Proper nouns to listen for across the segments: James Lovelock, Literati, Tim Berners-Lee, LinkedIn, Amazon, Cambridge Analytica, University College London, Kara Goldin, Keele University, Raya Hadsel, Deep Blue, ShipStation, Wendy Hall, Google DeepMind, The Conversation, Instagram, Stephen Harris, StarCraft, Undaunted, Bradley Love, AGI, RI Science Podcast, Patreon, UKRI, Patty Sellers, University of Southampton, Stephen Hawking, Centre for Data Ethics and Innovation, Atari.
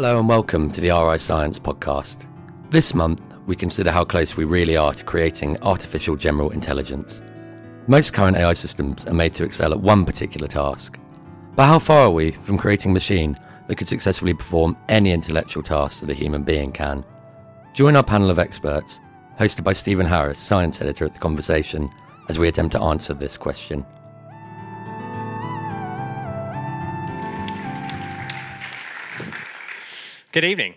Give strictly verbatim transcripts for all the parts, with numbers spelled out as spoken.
Hello and welcome to the R I Science Podcast. This month, we consider how close we really are to creating artificial general intelligence. Most current A I systems are made to excel at one particular task. But how far are we from creating a machine that could successfully perform any intellectual task that a human being can? Join our panel of experts, hosted by Stephen Harris, science editor at The Conversation, as we attempt to answer this question. Good evening.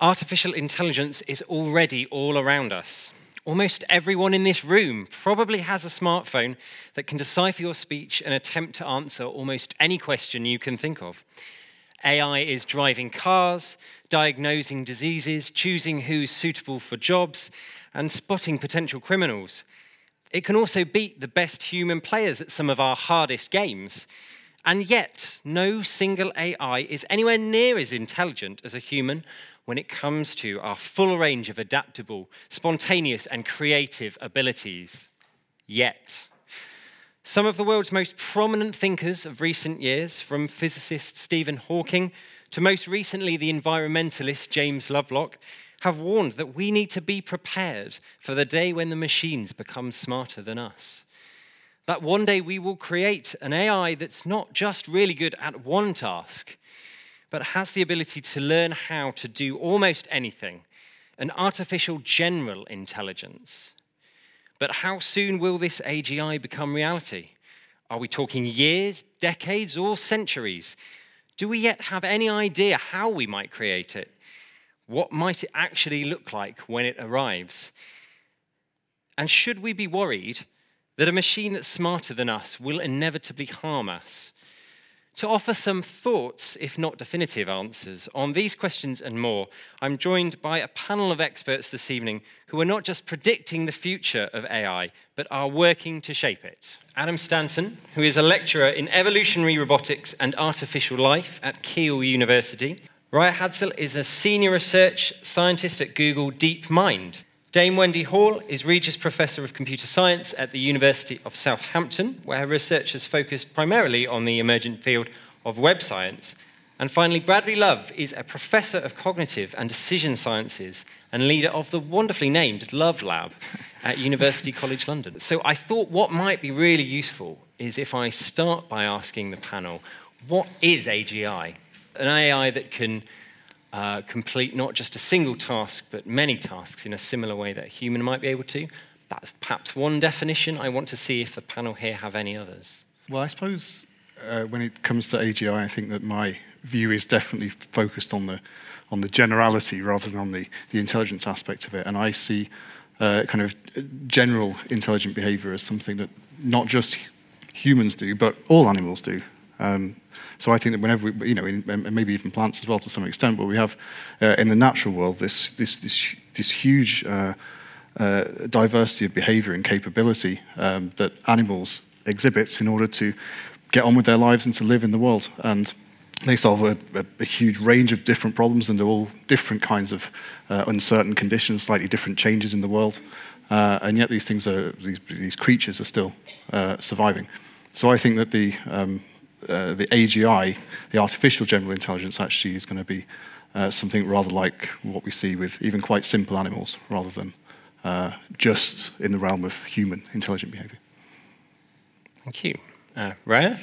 Artificial intelligence is already all around us. Almost everyone in this room probably has a smartphone that can decipher your speech and attempt to answer almost any question you can think of. A I is driving cars, diagnosing diseases, choosing who's suitable for jobs, and spotting potential criminals. It can also beat the best human players at some of our hardest games. And yet, no single A I is anywhere near as intelligent as a human when it comes to our full range of adaptable, spontaneous, and creative abilities. Yet. Some of the world's most prominent thinkers of recent years, from physicist Stephen Hawking to most recently the environmentalist James Lovelock, have warned that we need to be prepared for the day when the machines become smarter than us. That one day we will create an A I that's not just really good at one task, but has the ability to learn how to do almost anything, an artificial general intelligence. But how soon will this A G I become reality? Are we talking years, decades, or centuries? Do we yet have any idea how we might create it? What might it actually look like when it arrives? And should we be worried that a machine that's smarter than us will inevitably harm us? To offer some thoughts, if not definitive answers, on these questions and more, I'm joined by a panel of experts this evening who are not just predicting the future of A I, but are working to shape it. Adam Stanton, who is a lecturer in evolutionary robotics and artificial life at Keele University. Raya Hadsel is a senior research scientist at Google DeepMind. Dame Wendy Hall is Regius Professor of Computer Science at the University of Southampton, where her research has focused primarily on the emergent field of web science. And finally, Bradley Love is a Professor of Cognitive and Decision Sciences and leader of the wonderfully named Love Lab at University College London. So I thought what might be really useful is if I start by asking the panel, what is A G I? An A I that can Uh, complete not just a single task, but many tasks in a similar way that a human might be able to. That's perhaps one definition. I want to see if the panel here have any others. Well, I suppose uh, when it comes to A G I, I think that my view is definitely focused on the on the generality rather than on the, the intelligence aspect of it. And I see uh, kind of general intelligent behaviour as something that not just humans do, but all animals do. Um, So I think that whenever we, you know, in, and maybe even plants as well to some extent, but we have uh, in the natural world this this this this huge uh, uh, diversity of behaviour and capability um, that animals exhibit in order to get on with their lives and to live in the world. And they solve a, a, a huge range of different problems under all different kinds of uh, uncertain conditions, slightly different changes in the world. Uh, and yet these things are these these creatures are still uh, surviving. So I think that the um, Uh, the A G I, the artificial general intelligence, actually is going to be uh, something rather like what we see with even quite simple animals, rather than uh, just in the realm of human intelligent behaviour. Thank you. Uh, Raya?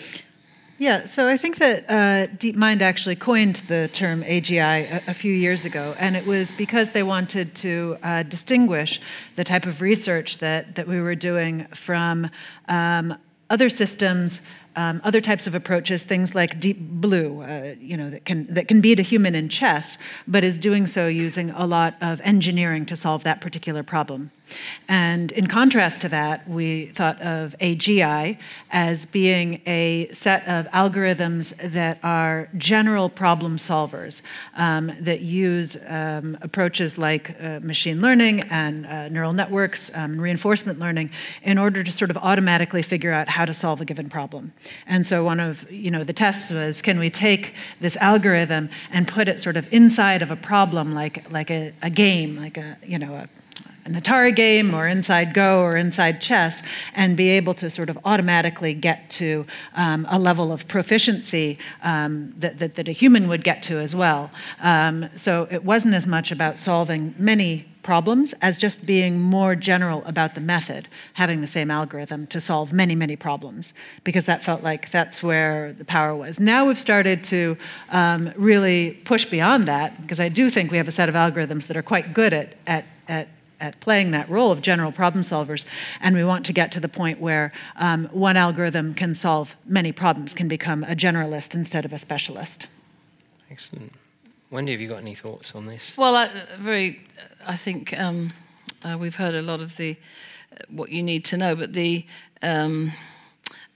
Yeah, so I think that uh, DeepMind actually coined the term A G I a, a few years ago, and it was because they wanted to uh, distinguish the type of research that, that we were doing from um, other systems. Um, other types of approaches, things like Deep Blue, uh, you know, that can that can beat a human in chess, but is doing so using a lot of engineering to solve that particular problem. And in contrast to that, we thought of A G I as being a set of algorithms that are general problem solvers um, that use um, approaches like uh, machine learning and uh, neural networks um, and reinforcement learning in order to sort of automatically figure out how to solve a given problem. And so one of, you know, the tests was, can we take this algorithm and put it sort of inside of a problem like like a, a game, like a, you know, a an Atari game or Inside Go or Inside Chess and be able to sort of automatically get to um, a level of proficiency um, that, that, that a human would get to as well. Um, so it wasn't as much about solving many problems as just being more general about the method, having the same algorithm to solve many, many problems, because that felt like that's where the power was. Now we've started to um, really push beyond that, because I do think we have a set of algorithms that are quite good at, at, at at playing that role of general problem solvers, and we want to get to the point where um, one algorithm can solve many problems, can become a generalist instead of a specialist. Excellent. Wendy, have you got any thoughts on this? Well, I, very, I think um, uh, we've heard a lot of the uh, what you need to know, but the um,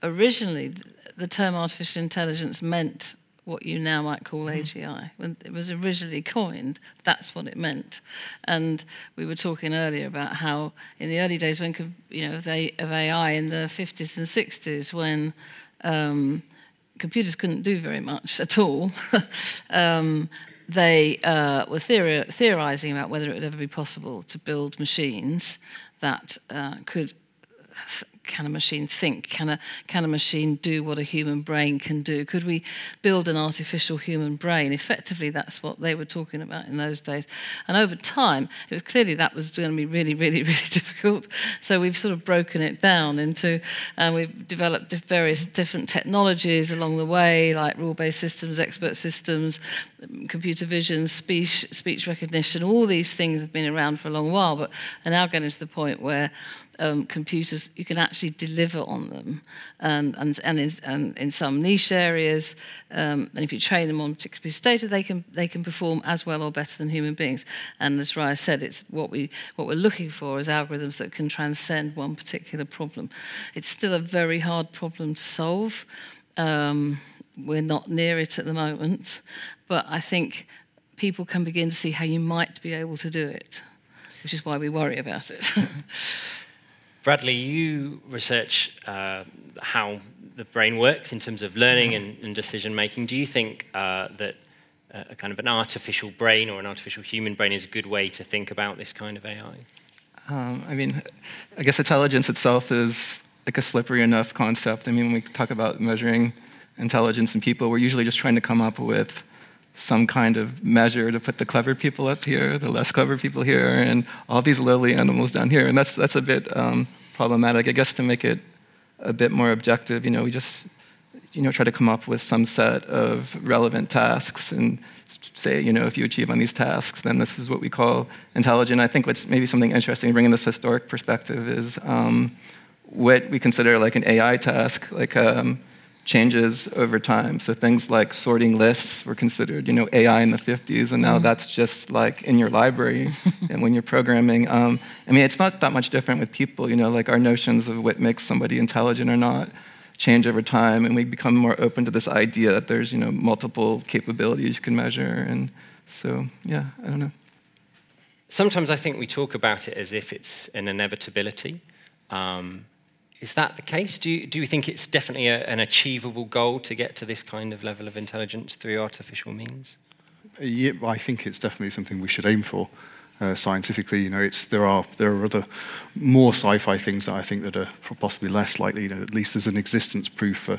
originally the term artificial intelligence meant what you now might call A G I. When it was originally coined, that's what it meant. And we were talking earlier about how in the early days when, you know, of A I in the fifties and sixties, when um, computers couldn't do very much at all, um, they uh, were theori- theorising about whether it would ever be possible to build machines that uh, could... Th- Can a machine think? Can a can a machine do what a human brain can do? Could we build an artificial human brain? Effectively, that's what they were talking about in those days. And over time, it was clearly that was going to be really, really, really difficult. So we've sort of broken it down into, and um, we've developed various different technologies along the way, like rule-based systems, expert systems, computer vision, speech speech recognition. All these things have been around for a long while, but are now getting to the point where Um, computers, you can actually deliver on them, um, and and in, and in some niche areas, um, and if you train them on particular pieces of data, they can they can perform as well or better than human beings. And as Raya said, it's what we what we're looking for is algorithms that can transcend one particular problem. It's still a very hard problem to solve. Um, we're not near it at the moment, but I think people can begin to see how you might be able to do it, which is why we worry about it. Bradley, you research uh, how the brain works in terms of learning and, and decision-making. Do you think uh, that uh, a kind of an artificial brain or an artificial human brain is a good way to think about this kind of A I? Um, I mean, I guess intelligence itself is like a slippery enough concept. I mean, when we talk about measuring intelligence in people, we're usually just trying to come up with some kind of measure to put the clever people up here, the less clever people here, and all these lowly animals down here. And that's that's a bit um, problematic. I guess to make it a bit more objective, you know, we just you know try to come up with some set of relevant tasks and say, you know, if you achieve on these tasks, then this is what we call intelligent. I think what's maybe something interesting bringing this historic perspective is um, what we consider like an A I task, like. Um, changes over time. So things like sorting lists were considered, you know, A I in the fifties, and now mm. that's just like in your library and when you're programming. Um, I mean, it's not that much different with people, you know, like our notions of what makes somebody intelligent or not change over time, and we become more open to this idea that there's, you know, multiple capabilities you can measure. And so, yeah, I don't know. Sometimes I think we talk about it as if it's an inevitability. Um, Is that the case? Do you, do you think it's definitely a, an achievable goal to get to this kind of level of intelligence through artificial means? Yeah, I think it's definitely something we should aim for uh, scientifically. You know, it's there are there are other more sci-fi things that I think that are possibly less likely. You know, at least there's an existence proof for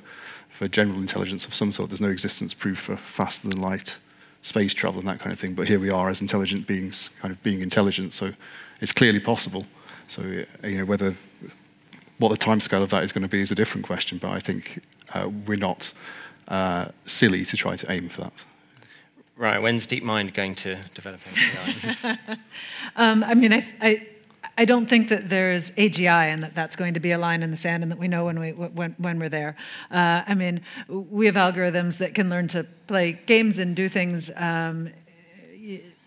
for general intelligence of some sort. There's no existence proof for faster than light space travel and that kind of thing. But here we are as intelligent beings, kind of being intelligent. So it's clearly possible. So you know whether what the timescale of that is going to be is a different question, but I think uh, we're not uh, silly to try to aim for that. Right, when's DeepMind going to develop A G I? um, I mean, I, I, I don't think that there's A G I and that that's going to be a line in the sand and that we know when, we, when, when we're there. Uh, I mean, we have algorithms that can learn to play games and do things um,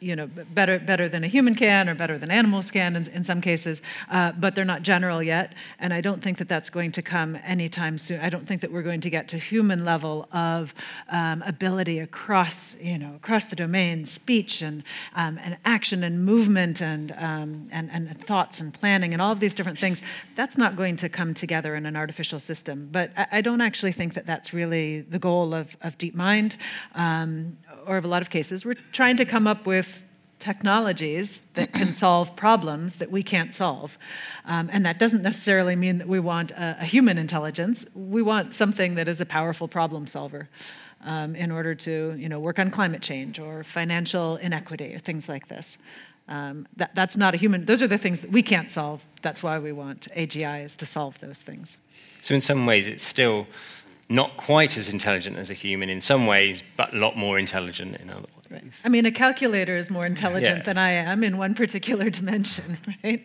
you know, better better than a human can or better than animals can in, in some cases, uh, but they're not general yet, and I don't think that that's going to come anytime soon. I don't think that we're going to get to human level of um, ability across, you know, across the domain, speech and um, and action and movement and, um, and, and thoughts and planning and all of these different things. That's not going to come together in an artificial system, but I, I don't actually think that that's really the goal of, of DeepMind, um, or of a lot of cases. We're trying to come up with technologies that can solve problems that we can't solve. Um, and that doesn't necessarily mean that we want a, a human intelligence. We want something that is a powerful problem solver um, in order to, you know, work on climate change or financial inequity or things like this. Um, that, that's not a human, those are the things that we can't solve. That's why we want A G Is to solve those things. So in some ways it's still not quite as intelligent as a human in some ways, but a lot more intelligent in other ways. Right. I mean, a calculator is more intelligent yeah. than I am in one particular dimension, right?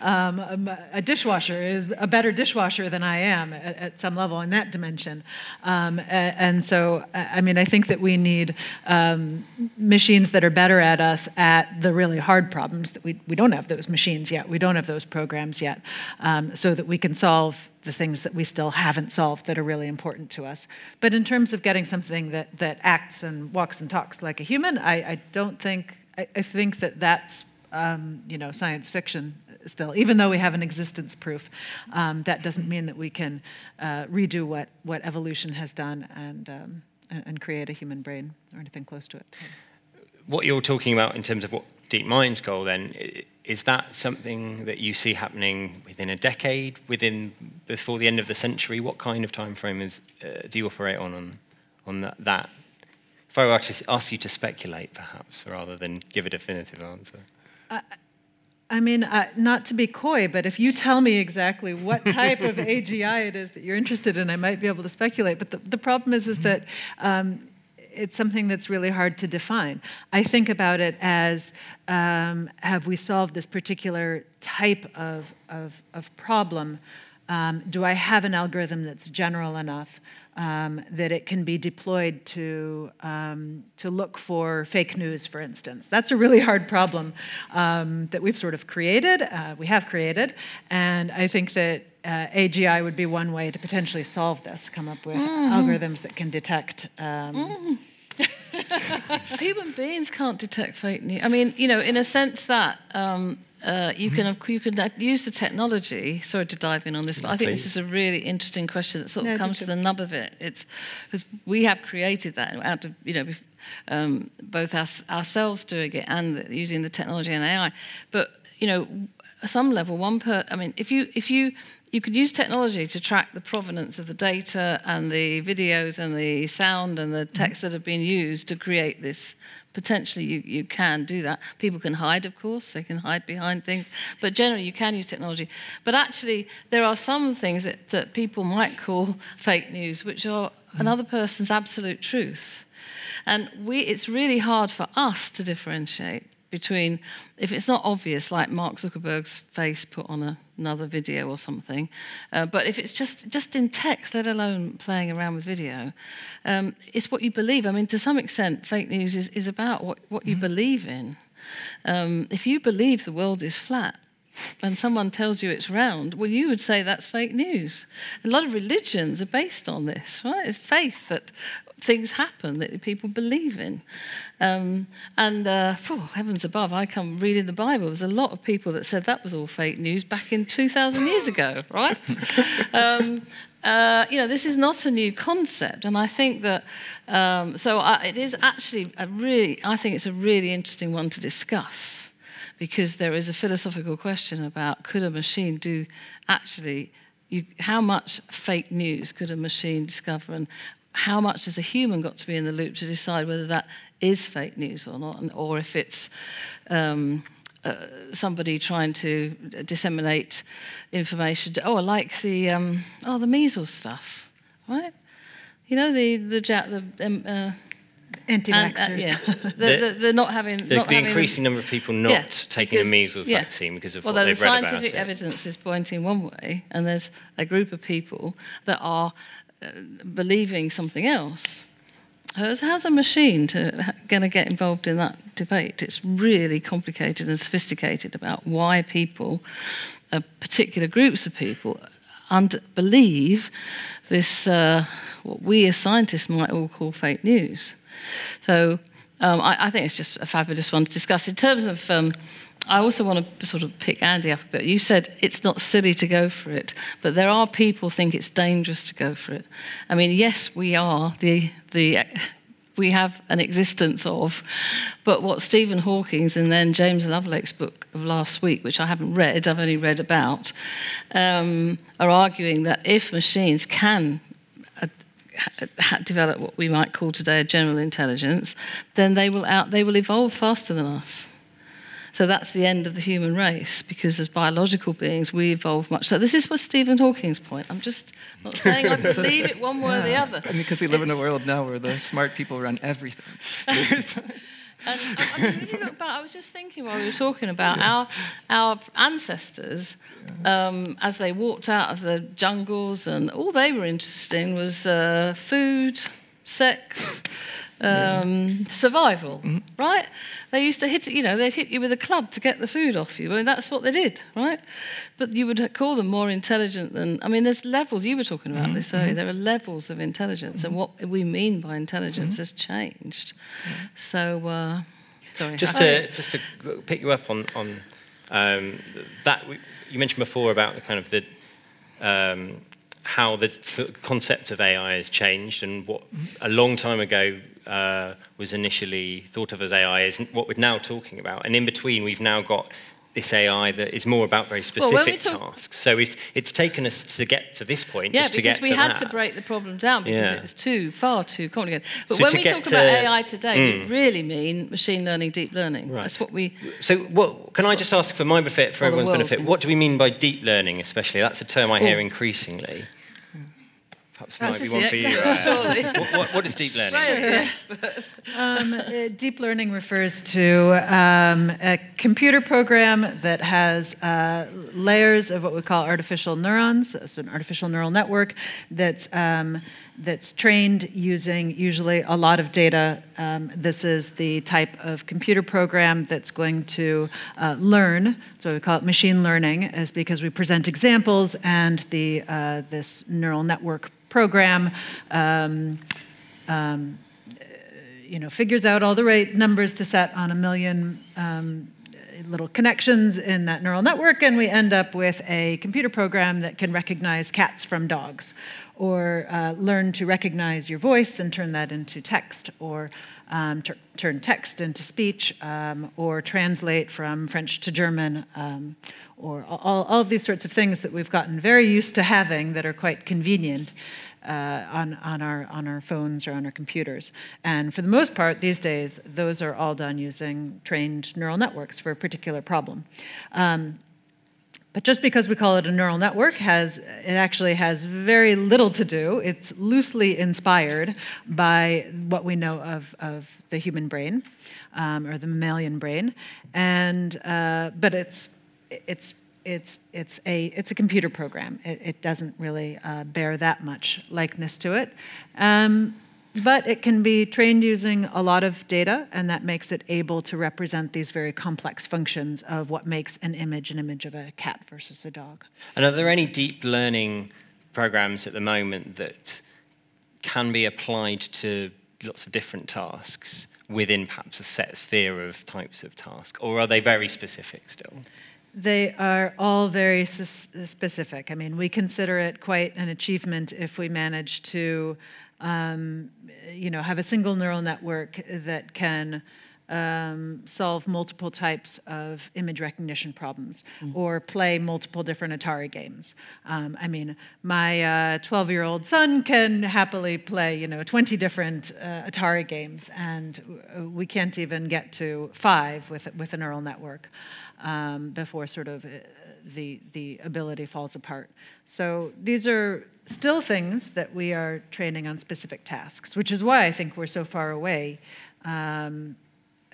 Um, a dishwasher is a better dishwasher than I am at, at some level in that dimension. Um, and so, I mean, I think that we need um, machines that are better at us at the really hard problems that we, we don't have those machines yet. We don't have those programs yet, um, so that we can solve the things that we still haven't solved that are really important to us. But in terms of getting something that, that acts and walks and talks like a human, Human, I, I don't think. I, I think that that's um, you know, science fiction still. Even though we have an existence proof, um, that doesn't mean that we can uh, redo what what evolution has done and um, and create a human brain or anything close to it. So. What you're talking about in terms of what DeepMind's goal then is that something that you see happening within a decade, within before the end of the century? What kind of time frame is uh, do you operate on on on that? that? If I were to ask you to speculate, perhaps, rather than give a definitive answer. Uh, I mean, uh, not to be coy, but if you tell me exactly what type of A G I it is that you're interested in, I might be able to speculate. But the, the problem is, is that um, it's something that's really hard to define. I think about it as, um, have we solved this particular type of, of, of problem? Um, do I have an algorithm that's general enough Um, that it can be deployed to um, to look for fake news, for instance? That's a really hard problem um, that we've sort of created, uh, we have created, and I think that uh, A G I would be one way to potentially solve this, come up with mm. algorithms that can detect... Um, mm. Human beings can't detect fake news. I mean, you know, in a sense that... Um, Uh, you can you can use the technology. Sorry to dive in on this, but I think Please. This is a really interesting question that sort of no, comes to the nub of it. It's because we have created that out of you know um, both us, ourselves doing it and using the technology and A I. But you know, at some level, one per. I mean, if you if you you could use technology to track the provenance of the data and the videos and the sound and the text mm-hmm. that have been used to create this. Potentially, you, you can do that. People can hide, of course. They can hide behind things. But generally, you can use technology. But actually, there are some things that, that people might call fake news, which are mm. another person's absolute truth. And we it's really hard for us to differentiate between, if it's not obvious, like Mark Zuckerberg's face put on a, another video or something, uh, but if it's just, just in text, let alone playing around with video, um, it's what you believe. I mean, to some extent, fake news is, is about what, what mm-hmm. you believe in. Um, if you believe the world is flat, and someone tells you it's round, well, you would say that's fake news. A lot of religions are based on this, right? It's faith that things happen that people believe in. Um, and, uh, phew, heavens above, I come reading the Bible. There's a lot of people that said that was all fake news back in two thousand years ago, right? um, uh, you know, this is not a new concept, and I think that... Um, so I, it is actually a really... I think it's a really interesting one to discuss, because there is a philosophical question about could a machine do actually, you, how much fake news could a machine discover, and how much has a human got to be in the loop to decide whether that is fake news or not, and, or if it's um, uh, somebody trying to disseminate information. Oh, like the um, oh the measles stuff, right? You know the the the. Um, uh, Anti-vaxxers. And, uh, yeah. the, the, the not having the, not the having increasing them. Number of people not yeah, taking because, a measles yeah. vaccine because of Although what they've the read about it. Although the scientific evidence is pointing one way, and there's a group of people that are uh, believing something else. How's, how's a machine going to get involved in that debate? It's really complicated and sophisticated about why people, uh, particular groups of people, and believe this uh, what we as scientists might all call fake news. So um, I, I think it's just a fabulous one to discuss. In terms of, um, I also want to sort of pick Andy up a bit. You said it's not silly to go for it, but there are people who think it's dangerous to go for it. I mean, yes, we are the the we have an existence of. But what Stephen Hawking's and then James Lovelock's book of last week, which I haven't read, I've only read about, um, are arguing that if machines can uh, ha- develop what we might call today a general intelligence, then they will out they will evolve faster than us. So that's the end of the human race, because as biological beings, we evolve much. So this is what Stephen Hawking's point. I'm just not saying I believe it one way yeah. or the other. I mean, because we live it's... in a world now where the smart people run everything. And I mean, if you look back, I was just thinking while we were talking about yeah. our our ancestors, yeah. um, as they walked out of the jungles, and all they were interested in was uh, food, sex... Um, yeah. survival, mm-hmm. right? They used to hit, you know, they'd hit you with a club to get the food off you. I mean, that's what they did, right? But you would call them more intelligent than, I mean, there's levels, you were talking about mm-hmm. this earlier, mm-hmm. there are levels of intelligence, mm-hmm. and what we mean by intelligence mm-hmm. has changed. Mm-hmm. So, uh, sorry. Just to, just to pick you up on, on um, that, we, you mentioned before about the kind of the, um, how the concept of A I has changed, and what a long time ago uh, was initially thought of as A I is what we're now talking about. And in between, we've now got this A I that is more about very specific well, talk- tasks. So it's it's taken us to get to this point. Yeah, just to get to that. Yeah, because we had to break the problem down because yeah. it was too, far too complicated. But so when we talk to, about A I today, mm. we really mean machine learning, deep learning. Right. That's what we... So what, can I just ask for my benefit, for everyone's benefit, what do we mean by deep learning especially? That's a term I hear Ooh. increasingly. Perhaps That's might be one for you. Right? what, what, what is deep learning? Raya's the expert. um, uh, deep learning refers to um, a computer program that has uh, layers of what we call artificial neurons, so an artificial neural network that's um, that's trained using usually a lot of data. Um, this is the type of computer program that's going to uh, learn. So we call it machine learning, is because we present examples and the uh, this neural network program, um, um, you know, figures out all the right numbers to set on a million um, little connections in that neural network, and we end up with a computer program that can recognize cats from dogs, or uh, learn to recognize your voice and turn that into text, or um, ter- turn text into speech, um, or translate from French to German, um, or all, all of these sorts of things that we've gotten very used to having that are quite convenient uh, on, on, our, on our phones or on our computers. And for the most part, these days, those are all done using trained neural networks for a particular problem. Um, But just because we call it a neural network, has it actually has very little to do. It's loosely inspired by what we know of, of the human brain, um, or the mammalian brain, and uh, but it's it's it's it's a it's a computer program. It, it doesn't really uh, bear that much likeness to it. Um, But it can be trained using a lot of data, and that makes it able to represent these very complex functions of what makes an image an image of a cat versus a dog. And are there any deep learning programs at the moment that can be applied to lots of different tasks within perhaps a set sphere of types of task, or are they very specific still? They are all very specific. I mean, we consider it quite an achievement if we manage to Um, you know, have a single neural network that can um, solve multiple types of image recognition problems, mm. or play multiple different Atari games. Um, I mean, my uh, twelve-year-old son can happily play, you know, twenty different uh, Atari games, and we can't even get to five with with a neural network um, before sort of the the ability falls apart. So these are still things that we are training on specific tasks, which is why I think we're so far away, um,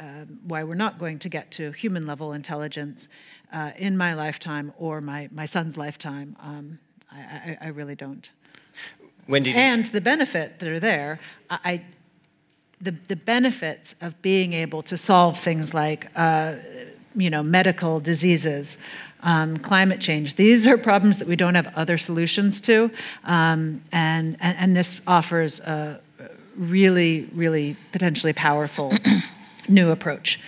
uh, why we're not going to get to human-level intelligence uh, in my lifetime or my, my son's lifetime. Um, I, I, I really don't. Wendy, and the benefit that are there, I, I the, the benefits of being able to solve things like uh, you know, medical diseases, Um, climate change. These are problems that we don't have other solutions to, um, and, and and this offers a really, really potentially powerful new approach.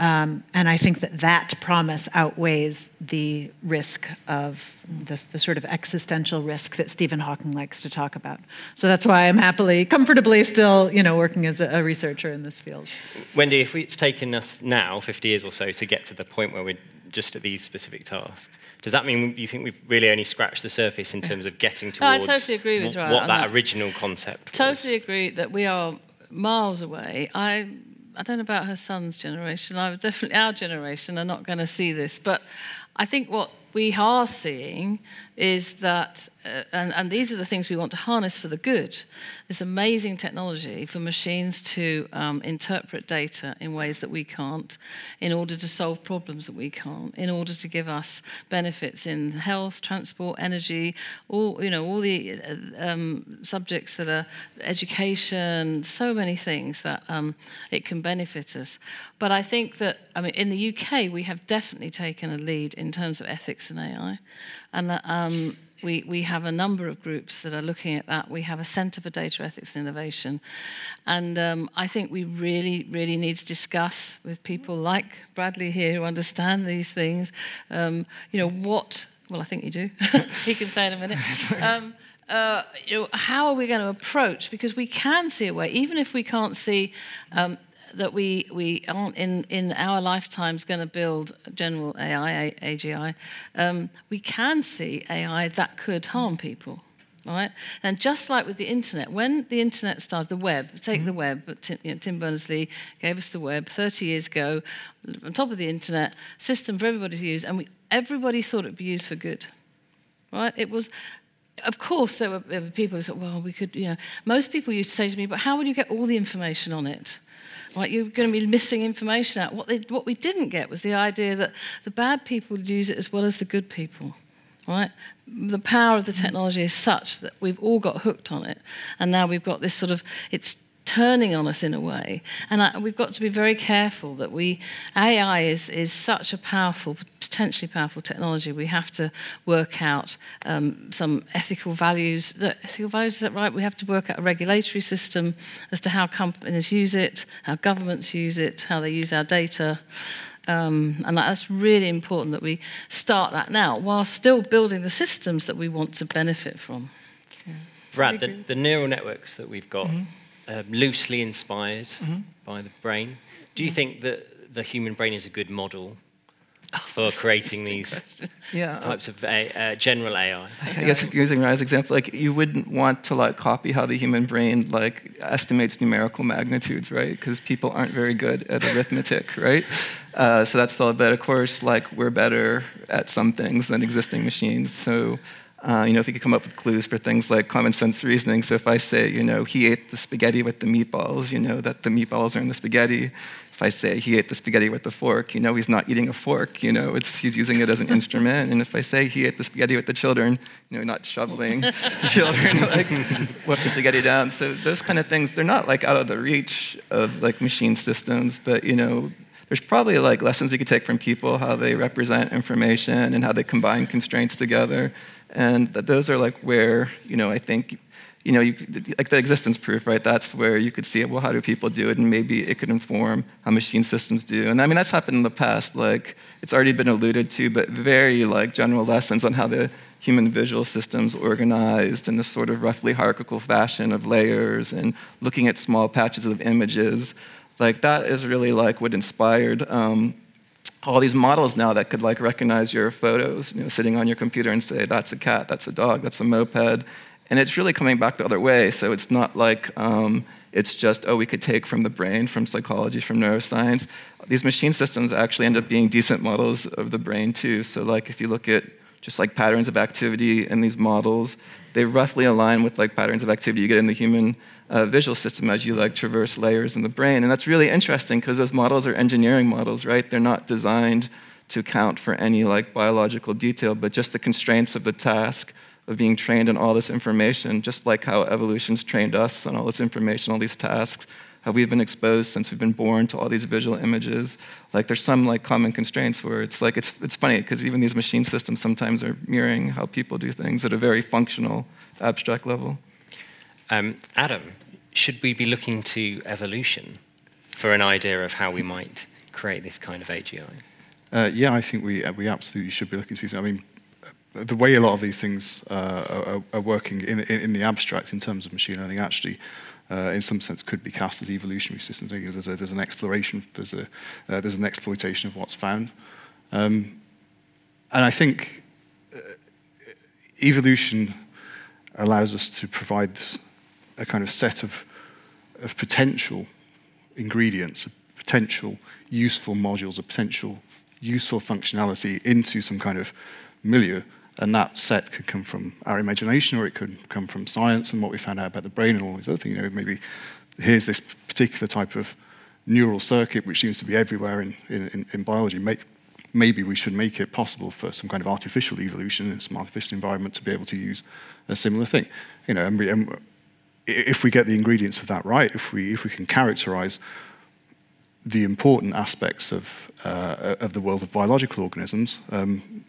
Um, and I think that that promise outweighs the risk of this, the sort of existential risk that Stephen Hawking likes to talk about. So that's why I'm happily, comfortably still, you know, working as a, a researcher in this field. Wendy, if we, it's taken us now fifty years or so to get to the point where we're just at these specific tasks, does that mean you think we've really only scratched the surface in terms of getting towards no, I totally agree with Raya, what that I mean, original concept totally was? Totally agree that we are miles away. I... I don't know about her son's generation. I would definitely, our generation are not going to see this. But I think what we are seeing is that, uh, and, and these are the things we want to harness for the good, this amazing technology for machines to um, interpret data in ways that we can't, in order to solve problems that we can't, in order to give us benefits in health, transport, energy, all, you know, all the um, subjects that are education, so many things that um, it can benefit us. But I think that, I mean, in the U K, we have definitely taken a lead in terms of ethics and A I. And um, we, we have a number of groups that are looking at that. We have a Centre for Data Ethics and Innovation. And um, I think we really, really need to discuss with people like Bradley here who understand these things, um, you know, what... Well, I think you do. He can say in a minute. Um, uh, you know, how are we going to approach? Because we can see a way, even if we can't see... Um, that we, we aren't in, in our lifetimes going to build general A I, A G I, um, we can see A I that could harm people, right? And just like with the internet, when the internet started, the web, take mm-hmm. the web, but Tim, you know, Tim Berners-Lee gave us the web thirty years ago, on top of the internet, system for everybody to use, and we, everybody thought it would be used for good, right? It was... Of course, there were people who said, well, we could, you know... Most people used to say to me, but how would you get all the information on it? Like, you're going to be missing information out. What, they, what we didn't get was the idea that the bad people would use it as well as the good people, right? The power of the technology is such that we've all got hooked on it. And now we've got this sort of... It's turning on us in a way. And I, we've got to be very careful that we... A I is, is such a powerful... potentially powerful technology, we have to work out um, some ethical values. Ethical values, is that right? We have to work out a regulatory system as to how companies use it, how governments use it, how they use our data. Um, and that's really important that we start that now, while still building the systems that we want to benefit from. Yeah. Brad, the, the neural networks that we've got, mm-hmm. uh, loosely inspired mm-hmm. by the brain, do you think that the human brain is a good model for creating these yeah, types um, of a, uh, general A I? I guess using Raya's example, like you wouldn't want to like copy how the human brain like estimates numerical magnitudes, right? Because people aren't very good at arithmetic, right? Uh, so that's all. But of course, like we're better at some things than existing machines. So. Uh, you know, if you could come up with clues for things like common sense reasoning. So if I say, you know, he ate the spaghetti with the meatballs, you know, that the meatballs are in the spaghetti. If I say he ate the spaghetti with the fork, you know, he's not eating a fork, you know, it's he's using it as an instrument. And if I say he ate the spaghetti with the children, you know, not shoveling children, like, whip the spaghetti down. So those kind of things, they're not, like, out of the reach of, like, machine systems, but, you know, there's probably like lessons we could take from people, how they represent information and how they combine constraints together. And th- those are like where, you know, I think, you know, you, like the existence proof, right? That's where you could see, well, how do people do it? And maybe it could inform how machine systems do. And I mean, that's happened in the past. Like, it's already been alluded to, but very like general lessons on how the human visual systems organized in this sort of roughly hierarchical fashion of layers and looking at small patches of images. Like, that is really, like, what inspired um, all these models now that could, like, recognize your photos, you know, sitting on your computer and say, that's a cat, that's a dog, that's a moped. And it's really coming back the other way. So it's not like um, it's just, oh, we could take from the brain, from psychology, from neuroscience. These machine systems actually end up being decent models of the brain, too. So, like, if you look at just, like, patterns of activity in these models, they roughly align with, like, patterns of activity you get in the human Uh, visual system as you like traverse layers in the brain. And that's really interesting because those models are engineering models, right? They're not designed to account for any like biological detail, but just the constraints of the task of being trained on all this information, just like how evolution's trained us on all this information, all these tasks, how we've been exposed since we've been born to all these visual images. Like there's some like common constraints where it's like, it's it's funny because even these machine systems sometimes are mirroring how people do things at a very functional, abstract level. Um, Adam, should we be looking to evolution for an idea of how we might create this kind of A G I? Uh, yeah, I think we we absolutely should be looking to. I mean, the way a lot of these things uh, are, are working in, in in the abstract in terms of machine learning actually. Uh, in some sense, could be cast as evolutionary systems. There's, a, there's an exploration, there's a uh, there's an exploitation of what's found, um, and I think uh, evolution allows us to provide a kind of set of of potential ingredients, potential useful modules, a potential useful functionality into some kind of milieu. And that set could come from our imagination, or it could come from science and what we found out about the brain and all these other things. You know, maybe here's this particular type of neural circuit which seems to be everywhere in, in, in biology. Make, maybe we should make it possible for some kind of artificial evolution in some artificial environment to be able to use a similar thing. You know, and we, and if we get the ingredients of that right, if we if we can characterize the important aspects of uh, of the world of biological organisms. Um,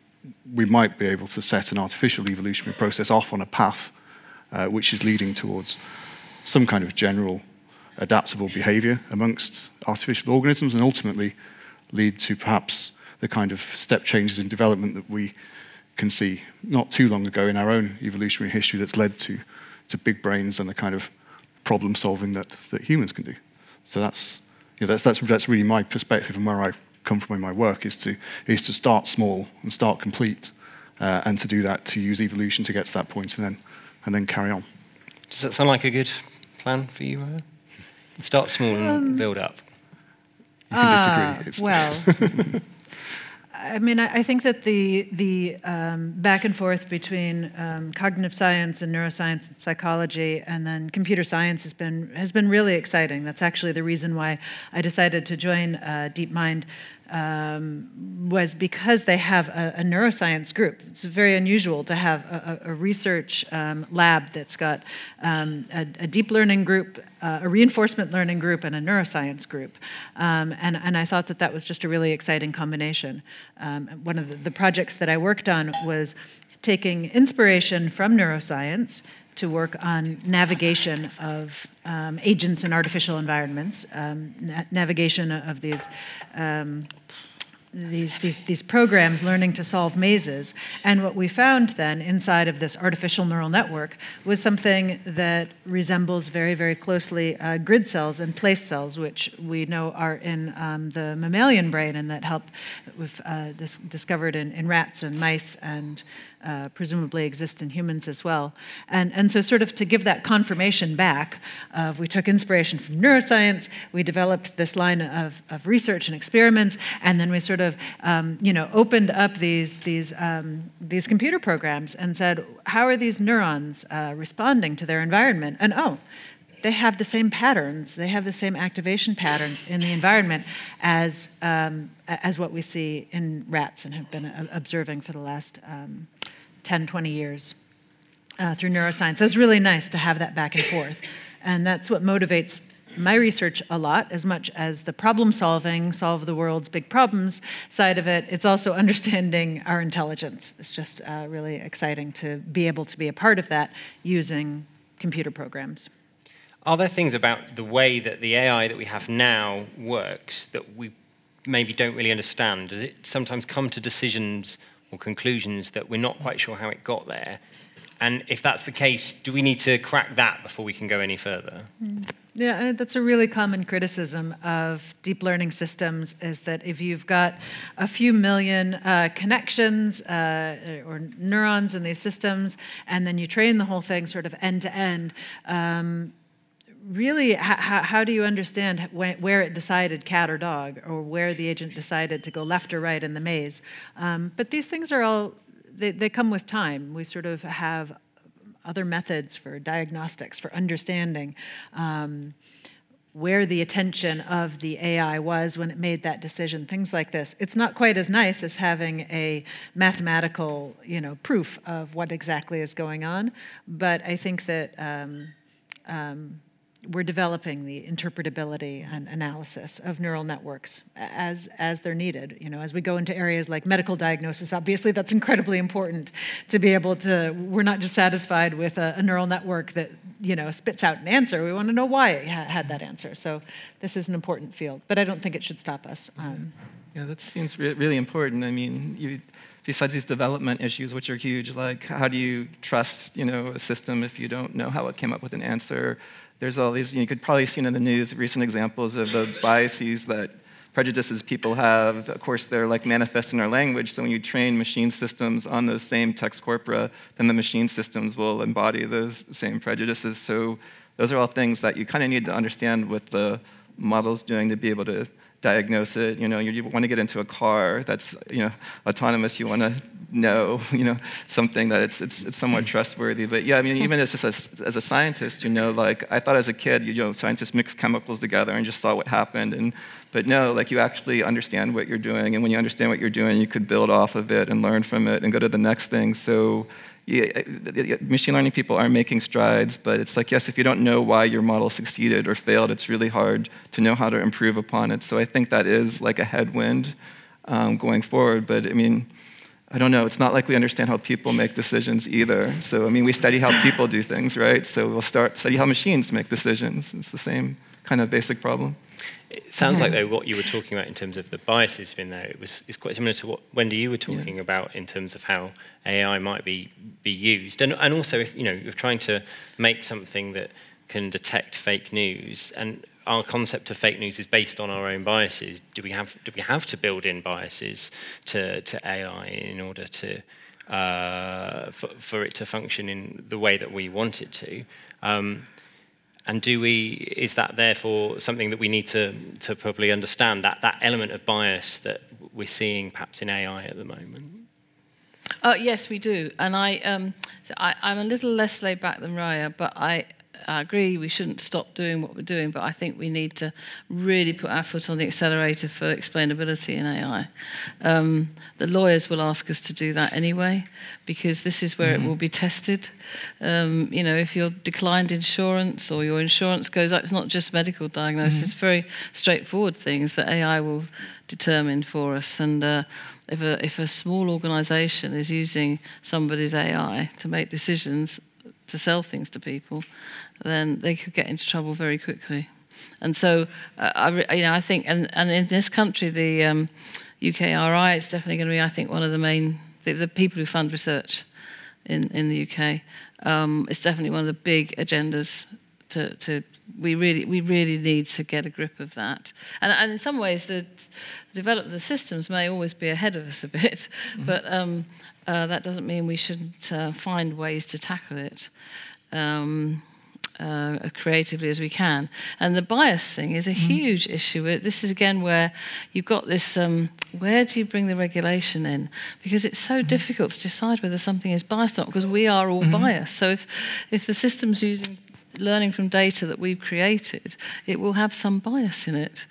we might be able to set an artificial evolutionary process off on a path uh, which is leading towards some kind of general adaptable behavior amongst artificial organisms and ultimately lead to perhaps the kind of step changes in development that we can see not too long ago in our own evolutionary history that's led to to big brains and the kind of problem solving that, that humans can do. So that's, you know, that's, that's, that's really my perspective and where I come from in my work is to is to start small and start complete, uh, and to do that to use evolution to get to that point and then and then carry on. Does that sound like a good plan for you, Raya? Start small um, and build up. You can uh, disagree. It's well, I mean, I, I think that the the um, back and forth between um, cognitive science and neuroscience and psychology, and then computer science has been has been really exciting. That's actually the reason why I decided to join uh, DeepMind. Um, was because they have a, a neuroscience group. It's very unusual to have a, a, a research um, lab that's got um, a, a deep learning group, uh, a reinforcement learning group, and a neuroscience group. Um, and, and I thought that that was just a really exciting combination. Um, one of the, the projects that I worked on was taking inspiration from neuroscience to work on navigation of um, agents in artificial environments, um, na- navigation of these, um, these these these programs learning to solve mazes. And what we found then inside of this artificial neural network was something that resembles very, very closely uh, grid cells and place cells, which we know are in um, the mammalian brain and that help with uh, this discovered in, in rats and mice and Uh, presumably exist in humans as well. And and so sort of to give that confirmation back, uh, we took inspiration from neuroscience, we developed this line of, of research and experiments, and then we sort of, um, you know, opened up these these um, these computer programs and said, how are these neurons uh, responding to their environment? And oh, they have the same patterns, they have the same activation patterns in the environment as um, as what we see in rats and have been uh, observing for the last um, ten, twenty years uh, through neuroscience. So it's really nice to have that back and forth. And that's what motivates my research a lot, as much as the problem solving, solve the world's big problems side of it. It's also understanding our intelligence. It's just uh, really exciting to be able to be a part of that using computer programs. Are there things about the way that the A I that we have now works that we maybe don't really understand? Does it sometimes come to decisions or conclusions that we're not quite sure how it got there? And if that's the case, do we need to crack that before we can go any further? Yeah, that's a really common criticism of deep learning systems, is that if you've got a few million uh, connections uh, or neurons in these systems, and then you train the whole thing sort of end to end, um, really, how, how do you understand where it decided cat or dog, or where the agent decided to go left or right in the maze? Um, but these things are all, they, they come with time. We sort of have other methods for diagnostics, for understanding um, where the attention of the A I was when it made that decision, things like this. It's not quite as nice as having a mathematical, you know, proof of what exactly is going on, but I think that um, um, we're developing the interpretability and analysis of neural networks as as they're needed. You know, as we go into areas like medical diagnosis, obviously that's incredibly important to be able to, we're not just satisfied with a, a neural network that, you know, spits out an answer. We want to know why it ha- had that answer. So this is an important field, but I don't think it should stop us. Um, yeah, that seems re- really important. I mean, you... besides these development issues, which are huge, like how do you trust, you know, a system if you don't know how it came up with an answer? There's all these, you know, you could probably see in the news recent examples of the biases that prejudices people have. Of course, they're like manifest in our language, so when you train machine systems on those same text corpora, then the machine systems will embody those same prejudices. So those are all things that you kind of need to understand what the model's doing to be able to diagnose it. You know, you, you want to get into a car that's, you know, autonomous. You want to know, you know, something that it's it's, it's somewhat trustworthy. But yeah, I mean, even as just a, as a scientist, you know, like I thought as a kid, you know, scientists mixed chemicals together and just saw what happened. And but no, like you actually understand what you're doing, and when you understand what you're doing, you could build off of it and learn from it and go to the next thing. So. Yeah, machine learning people are making strides, but it's like, yes, if you don't know why your model succeeded or failed, it's really hard to know how to improve upon it. So I think that is like a headwind um, going forward. But I mean, I don't know, it's not like we understand how people make decisions either. So I mean, we study how people do things, right? So we'll start study how machines make decisions. It's the same kind of basic problem. It sounds like, though, what you were talking about in terms of the biases in there, it was it's quite similar to what, Wendy, you were talking yeah. about in terms of how A I might be, be used. And and also, if you know, you're trying to make something that can detect fake news, and our concept of fake news is based on our own biases. Do we have do we have to build in biases to, to A I in order to uh, for, for it to function in the way that we want it to? Um, And do we? Is that therefore something that we need to, to probably understand, that that element of bias that we're seeing perhaps in A I at the moment? Oh yes, we do. And I, um, so I I'm a little less laid back than Raya, but I, I agree we shouldn't stop doing what we're doing. But I think we need to really put our foot on the accelerator for explainability in A I. Um, the lawyers will ask us to do that anyway, because this is where mm-hmm. it will be tested. Um, you know, if you're declined insurance or your insurance goes up, it's not just medical diagnosis, mm-hmm. it's very straightforward things that A I will determine for us. And uh, if a, if a small organisation is using somebody's A I to make decisions to sell things to people, then they could get into trouble very quickly. And so, uh, I, you know, I think, and, and in this country, the um, U K R I is definitely going to be, I think, one of the main, the, the people who fund research in, in the U K. Um, it's definitely one of the big agendas to, to we really we really need to get a grip of that. And, and in some ways, the, the development of the systems may always be ahead of us a bit, mm-hmm. but um, uh, that doesn't mean we shouldn't uh, find ways to tackle it Um, uh, creatively as we can. And the bias thing is a huge mm. issue. This is, again, where you've got this, um, where do you bring the regulation in? Because it's so mm. difficult to decide whether something is biased or not, because we are all mm. biased. So if, if the system's using learning from data that we've created, it will have some bias in it.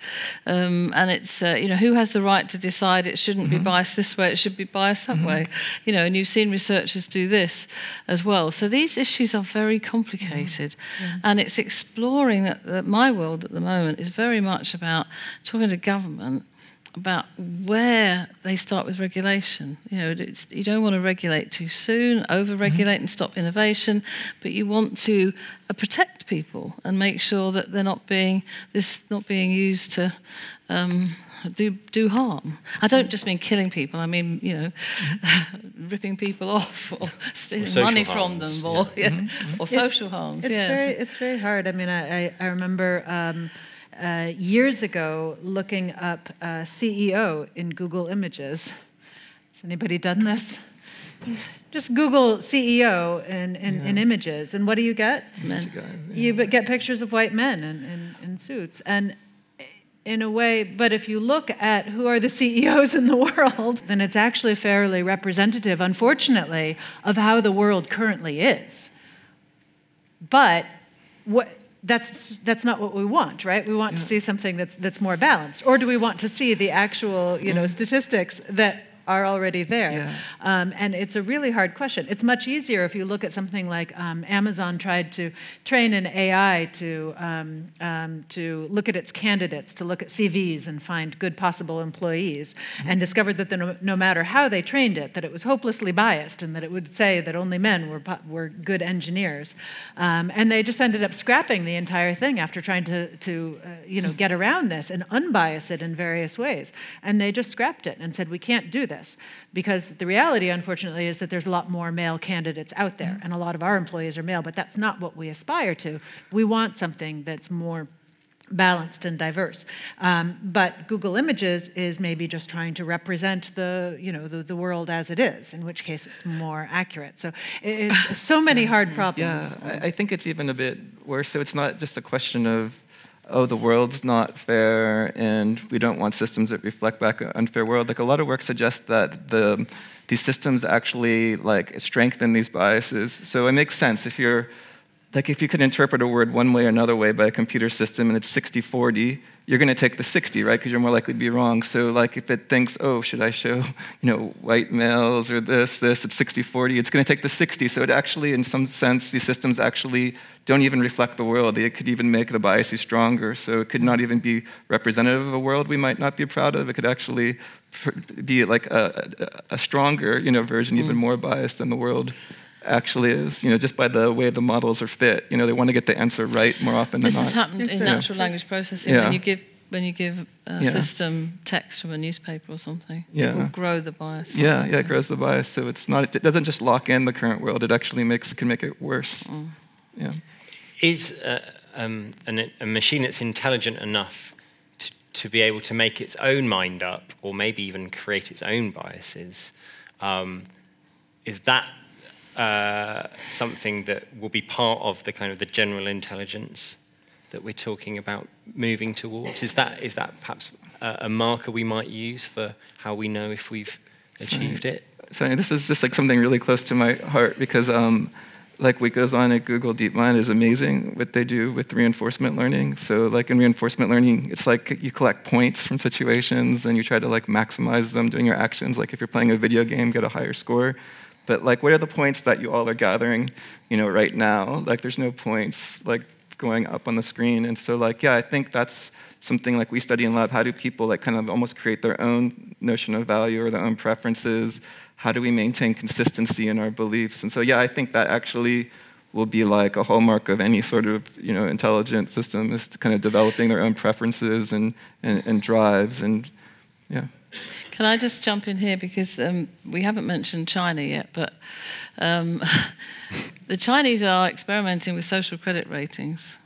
Um, and it's, uh, you know, who has the right to decide it shouldn't mm-hmm. be biased this way, it should be biased that mm-hmm. way? You know, and you've seen researchers do this as well. So these issues are very complicated. Mm-hmm. And it's exploring that, that my world at the moment is very much about talking to government about where they start with regulation. You know, it's, you don't want to regulate too soon, over-regulate mm-hmm. and stop innovation, but you want to uh, protect people and make sure that they're not being this not being used to um, do do harm. I don't just mean killing people. I mean, you know, mm-hmm. ripping people off or stealing or money harms. from them, or yeah. Yeah, mm-hmm. or social it's, harms. It's yeah. very it's very hard. I mean, I I, I remember. Um, Uh, years ago, looking up uh, C E O in Google Images. Has anybody done this? Just Google C E O in, in, yeah. in Images, and what do you get? Men. Guys, yeah. You get pictures of white men in, in, in suits. And in a way, but if you look at who are the C E Os in the world, then it's actually fairly representative, unfortunately, of how the world currently is. But what... That's that's not what we want, right? We want yeah. to see something that's that's more balanced. Or do we want to see the actual, you know, mm. statistics that are already there. Yeah. Um, and it's a really hard question. It's much easier if you look at something like um, Amazon tried to train an A I to, um, um, to look at its candidates, to look at C Vs and find good possible employees, mm-hmm. and discovered that the no, no matter how they trained it, that it was hopelessly biased and that it would say that only men were, were good engineers. Um, and they just ended up scrapping the entire thing after trying to, to uh, you know, get around this and unbias it in various ways. And they just scrapped it and said, we can't do this. Because the reality, unfortunately, is that there's a lot more male candidates out there, and a lot of our employees are male, but that's not what we aspire to. We want something that's more balanced and diverse. Um, but Google Images is maybe just trying to represent the, you know, the, the world as it is, in which case it's more accurate. So it, it's so many hard problems. Yeah, I, I think it's even a bit worse. So it's not just a question of, oh, the world's not fair and we don't want systems that reflect back an unfair world. Like, a lot of work suggests that the these systems actually, like, strengthen these biases. So it makes sense if you're, like, if you could interpret a word one way or another way by a computer system and it's sixty forty, you're going to take the sixty, right? Because you're more likely to be wrong. So, like, if it thinks, oh, should I show, you know, white males or this, this, it's sixty forty, it's going to take the sixty. So it actually, in some sense, these systems actually don't even reflect the world. It could even make the biases stronger. So it could not even be representative of a world we might not be proud of. It could actually be, like, a, a stronger, you know, version, mm. even more biased than the world actually is, you know, just by the way the models are fit. You know, they want to get the answer right more often than not. This has happened in natural language processing, yeah. when you give when you give a yeah. system text from a newspaper or something. Yeah. It will grow the bias. Yeah, yeah, it grows the bias. So it's not, it doesn't just lock in the current world, it actually makes can make it worse. Mm. Yeah. Is uh, um, an, a machine that's intelligent enough to, to be able to make its own mind up, or maybe even create its own biases, um, is that Uh, something that will be part of the kind of the general intelligence that we're talking about moving towards? Is that is that perhaps a, a marker we might use for how we know if we've achieved Sorry. it? Sorry, this is just like something really close to my heart, because um, like what goes on at Google DeepMind is amazing, what they do with reinforcement learning. So, like, in reinforcement learning, it's like you collect points from situations and you try to, like, maximize them doing your actions. Like, if you're playing a video game, get a higher score. But, like, what are the points that you all are gathering, you know, right now? Like, there's no points, like, going up on the screen. And so, like, yeah, I think that's something, like, we study in lab. How do people, like, kind of almost create their own notion of value or their own preferences? How do we maintain consistency in our beliefs? And so, yeah, I think that actually will be, like, a hallmark of any sort of, you know, intelligent system, is kind of developing their own preferences and, and, and drives and, yeah. Can I just jump in here, because um, we haven't mentioned China yet, but um, the Chinese are experimenting with social credit ratings,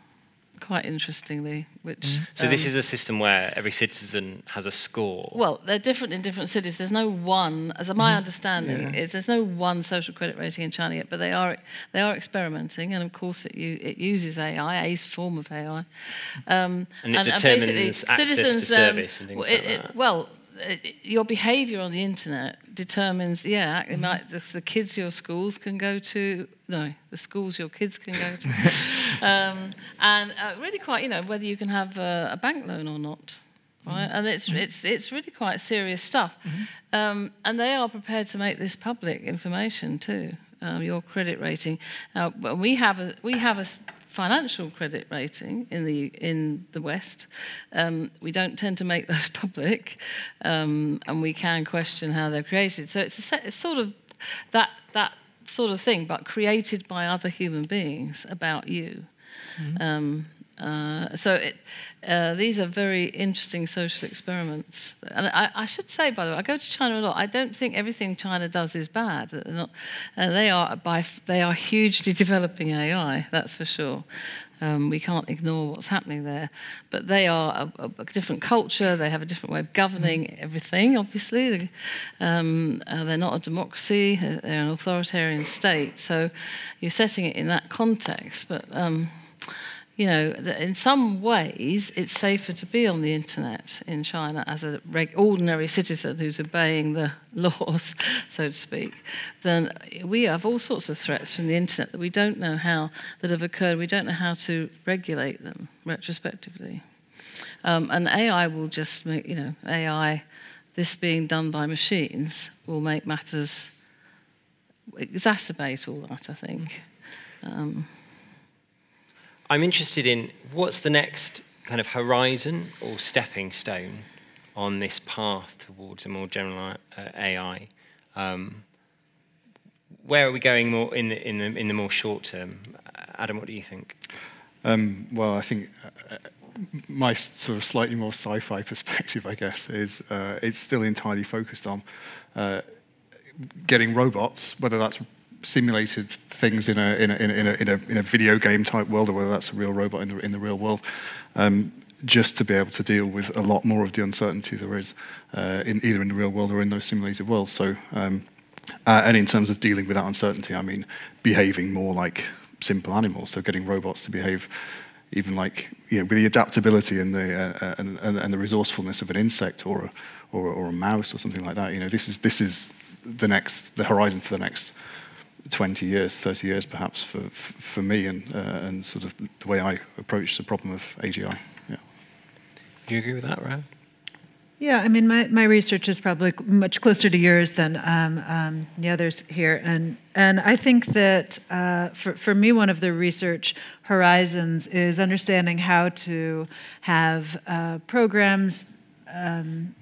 quite interestingly. Which mm. So um, this is a system where every citizen has a score? Well, they're different in different cities. There's no one, as my mm. understanding yeah. is, there's no one social credit rating in China yet, but they are they are experimenting, and of course it, it uses A I, a form of A I. Um, and it and, determines and access citizens, to service um, and things it, like that? It, well... Your behaviour on the internet determines, yeah, it might, the, the kids your schools can go to, no, the schools your kids can go to, um, and uh, really quite, you know, whether you can have a, a bank loan or not, right? Mm-hmm. And it's it's it's really quite serious stuff, mm-hmm. um, and they are prepared to make this public information too, um, your credit rating. Now, uh, we have a we have a. financial credit rating in the in the West. Um, we don't tend to make those public, um, and we can question how they're created. So it's, a set, it's sort of that that sort of thing, but created by other human beings about you. Mm-hmm. Um, uh, so it, uh, these are very interesting social experiments. And I, I should say, by the way, I go to China a lot. I don't think everything China does is bad. They're not, uh, they are by they are hugely developing A I. That's for sure. Um, we can't ignore what's happening there. But they are a, a different culture. They have a different way of governing everything. Obviously, um, uh, they're not a democracy. They're an authoritarian state. So you're setting it in that context, but. Um, You know, in some ways, it's safer to be on the internet in China as an reg- ordinary citizen who's obeying the laws, so to speak, then we have all sorts of threats from the internet that we don't know how, that have occurred. We don't know how to regulate them retrospectively. Um, and A I will just make, you know, A I this being done by machines will make matters exacerbate all that, I think. Um, I'm interested in what's the next kind of horizon or stepping stone on this path towards a more general uh, A I. Um, where are we going more in the, in the, in the more short term? Adam, what do you think? Um, well, I think uh, my sort of slightly more sci-fi perspective, I guess, is uh, it's still entirely focused on uh, getting robots, whether that's simulated things in a in a in a in a, in a video game type world, or whether that's a real robot in the in the real world, um, just to be able to deal with a lot more of the uncertainty there is uh, in either in the real world or in those simulated worlds. So, um, uh, and in terms of dealing with that uncertainty, I mean, behaving more like simple animals. So, getting robots to behave even like, you know, with the adaptability and the uh, and, and and the resourcefulness of an insect or a, or or a mouse or something like that. You know, this is this is the next the horizon for the next twenty years, thirty years perhaps for for me and uh, and sort of the way I approach the problem of A G I. Yeah. Do you agree with that, Raya? Yeah, I mean, my, my research is probably much closer to yours than um, um, the others here. And and I think that uh, for, for me, one of the research horizons is understanding how to have uh, programs, um,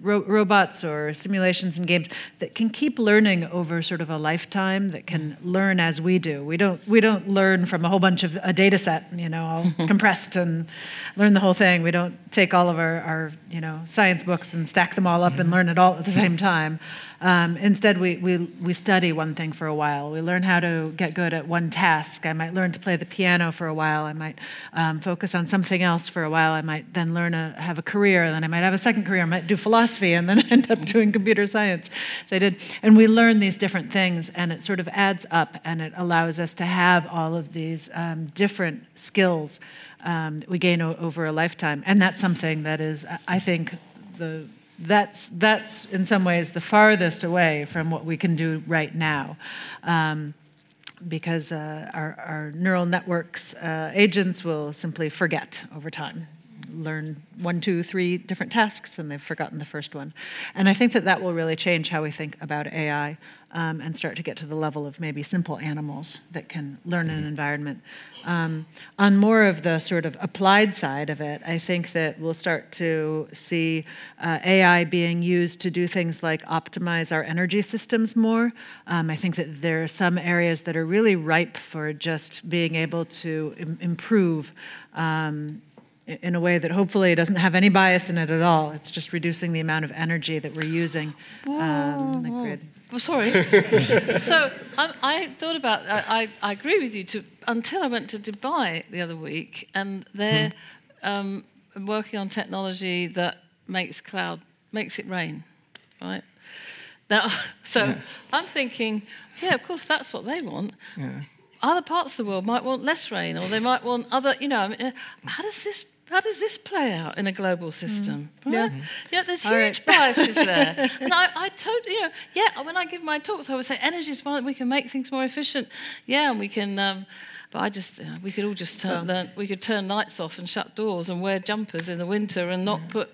Ro- robots or simulations and games that can keep learning over sort of a lifetime, that can learn as we do. We don't we don't learn from a whole bunch of a data set, you know, all compressed and learn the whole thing. We don't take all of our, our you know, science books and stack them all up and learn it all at the same time. Um, instead, we, we we study one thing for a while. We learn how to get good at one task. I might learn to play the piano for a while. I might um, focus on something else for a while. I might then learn to have a career. And then I might have a second career. I might do philosophy and then end up doing computer science. So I did. And we learn these different things, and it sort of adds up, and it allows us to have all of these um, different skills um, that we gain o- over a lifetime. And that's something that is, I think, the... That's that's in some ways the farthest away from what we can do right now, um, because uh, our, our neural networks uh, agents will simply forget over time. Learn one, two, three different tasks, and they've forgotten the first one. And I think that that will really change how we think about A I um, and start to get to the level of maybe simple animals that can learn an environment. Um, on more of the sort of applied side of it, I think that we'll start to see uh, A I being used to do things like optimize our energy systems more. Um, I think that there are some areas that are really ripe for just being able to im- improve um, in a way that hopefully doesn't have any bias in it at all. It's just reducing the amount of energy that we're using um, in the grid. Well, sorry. so I, I thought about, I, I, I agree with you, to, until I went to Dubai the other week, and they're hmm. um, working on technology that makes cloud, makes it rain, right? Now, so yeah. I'm thinking, yeah, of course, that's what they want. Yeah. Other parts of the world might want less rain, or they might want other, you know, I mean, how does this How does this play out in a global system? Mm. Right? Yeah. You know, there's huge right. biases there. and I, I totally, you know, yeah, when I give my talks, I would say energy is one, we can make things more efficient. Yeah, and we can, um, but I just, uh, we could all just turn, well, the, we could turn lights off and shut doors and wear jumpers in the winter and not yeah. put,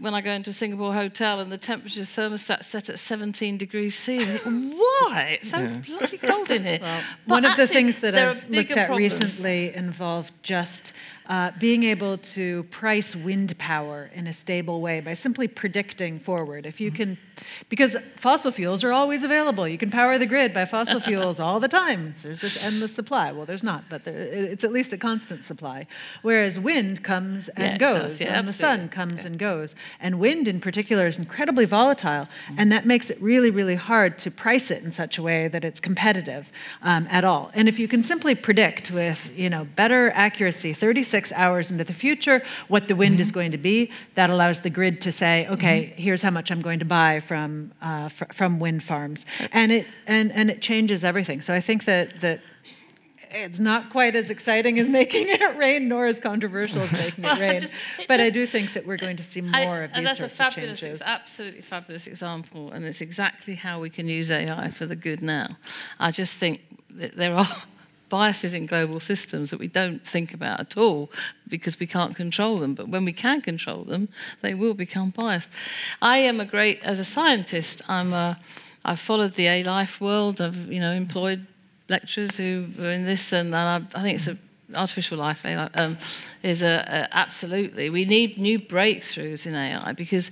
when I go into a Singapore hotel and the temperature's thermostat set at seventeen degrees C, and it, why? It's so yeah. bloody cold in here. Well, one of the things that I've looked at problems. recently involved just Uh, being able to price wind power in a stable way by simply predicting forward. If you can, because fossil fuels are always available. You can power the grid by fossil fuels all the time. So there's this endless supply. Well, there's not, but there, it's at least a constant supply. Whereas wind comes and yeah, goes, does, yeah, and absolutely. the sun comes yeah. and goes. And wind in particular is incredibly volatile, mm-hmm. and that makes it really, really hard to price it in such a way that it's competitive um, at all. And if you can simply predict with, you know, better accuracy, thirty-six hours into the future, what the wind mm-hmm. is going to be, that allows the grid to say, okay, mm-hmm. here's how much I'm going to buy from uh, fr- from wind farms, and it and, and it changes everything. So I think that that it's not quite as exciting as making it rain, nor as controversial as making it rain. I just, it but just, I do think that we're going to see more I, of these and that's sorts a fabulous, of changes. It's absolutely fabulous example, and it's exactly how we can use A I for the good now. I just think that there are biases in global systems that we don't think about at all because we can't control them. But when we can control them, they will become biased. I am a great, as a scientist, I'm a, I've followed the A-life world. I've, you know, employed lecturers who are in this, and, and I, I think it's a artificial life, A I, um, is a, a absolutely. We need new breakthroughs in A I because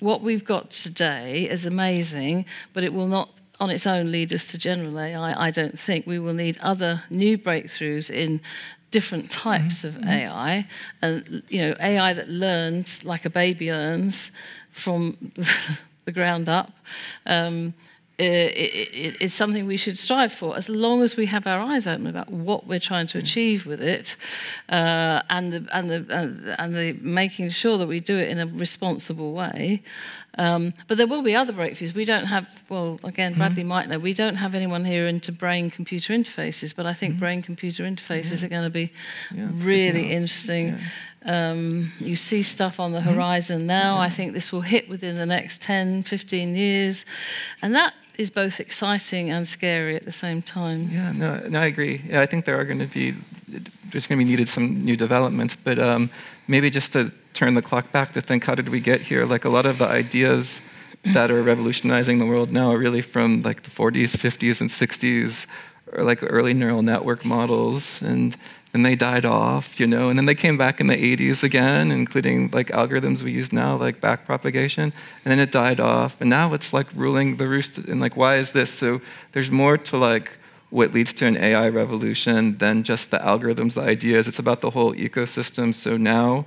what we've got today is amazing, but it will not on its own lead us to general A I, I don't think. We will need other new breakthroughs in different types mm-hmm. of A I, and you know, A I that learns like a baby learns from the ground up. Um, It, it, it's something we should strive for, as long as we have our eyes open about what we're trying to achieve with it, uh, and the, and the and the making sure that we do it in a responsible way. Um, but there will be other breakthroughs. We don't have, well, again, Bradley mm-hmm. might know, we don't have anyone here into brain-computer interfaces, but I think mm-hmm. brain-computer interfaces yeah. are going to be yeah, really interesting. Yeah. Um, you see stuff on the horizon mm-hmm. now. Yeah. I think this will hit within the next ten, fifteen years. And that is both exciting and scary at the same time. Yeah, no, no I agree. Yeah, I think there are going to be, there's going to be needed some new developments, but um, maybe just to turn the clock back to think, how did we get here? Like, a lot of the ideas that are revolutionizing the world now are really from like the forties, fifties, and sixties, or like early neural network models, and and they died off, you know, and then they came back in the eighties again, including like algorithms we use now, like backpropagation, and then it died off, and now it's like ruling the roost, and like, why is this? So there's more to like what leads to an A I revolution than just the algorithms, the ideas. It's about the whole ecosystem. So now,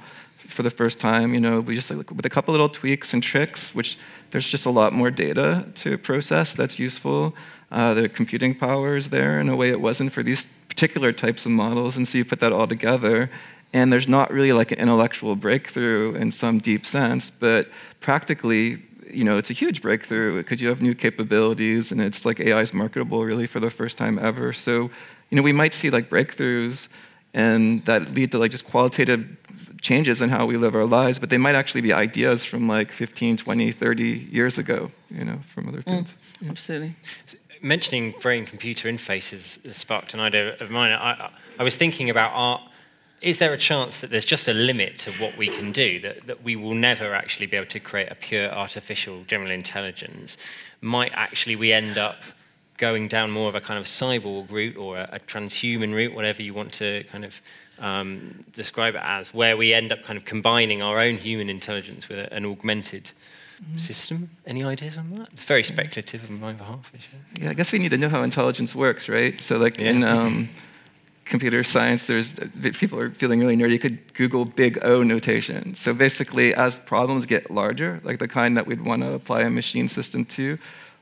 for the first time, you know, we just like, with a couple little tweaks and tricks, which there's just a lot more data to process that's useful. Uh, the computing power is there in a way it wasn't for these particular types of models, and so you put that all together, and there's not really like an intellectual breakthrough in some deep sense, but practically, you know, it's a huge breakthrough because you have new capabilities, and it's like A I is marketable really for the first time ever. So, you know, we might see like breakthroughs, and that lead to like just qualitative changes in how we live our lives, but they might actually be ideas from like fifteen, twenty, thirty years ago, you know, from other fields. Mm, yeah. Absolutely. Mentioning brain-computer interfaces sparked an idea of mine. I, I was thinking about, art. Is there a chance that there's just a limit to what we can do, that, that we will never actually be able to create a pure artificial general intelligence? Might actually we end up going down more of a kind of cyborg route or a, a transhuman route, whatever you want to kind of um, describe it as, where we end up kind of combining our own human intelligence with a, an augmented system? Any ideas on that? Very speculative on my behalf. Yeah, I guess we need to know how intelligence works, right? So like yeah. in um, computer science, there's people are feeling really nerdy. You could Google big O notation. So basically, as problems get larger, like the kind that we'd want to apply a machine system to,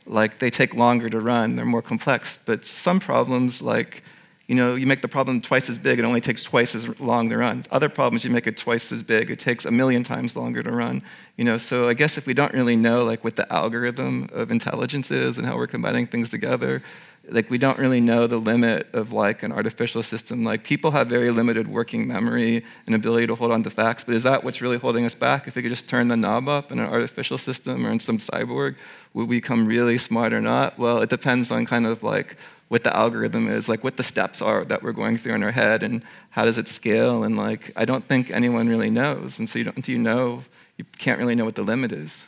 like they take longer to run, they're more complex. But some problems, like, you know, you make the problem twice as big, it only takes twice as long to run. Other problems, you make it twice as big, it takes a million times longer to run. You know, so I guess if we don't really know like what the algorithm of intelligence is and how we're combining things together, like we don't really know the limit of like an artificial system. Like, people have very limited working memory and ability to hold on to facts, but is that what's really holding us back? If we could just turn the knob up in an artificial system or in some cyborg, would we become really smart or not? Well, it depends on kind of like what the algorithm is, like what the steps are that we're going through in our head, and how does it scale, and like, I don't think anyone really knows, and so you don't, until you know, you can't really know what the limit is.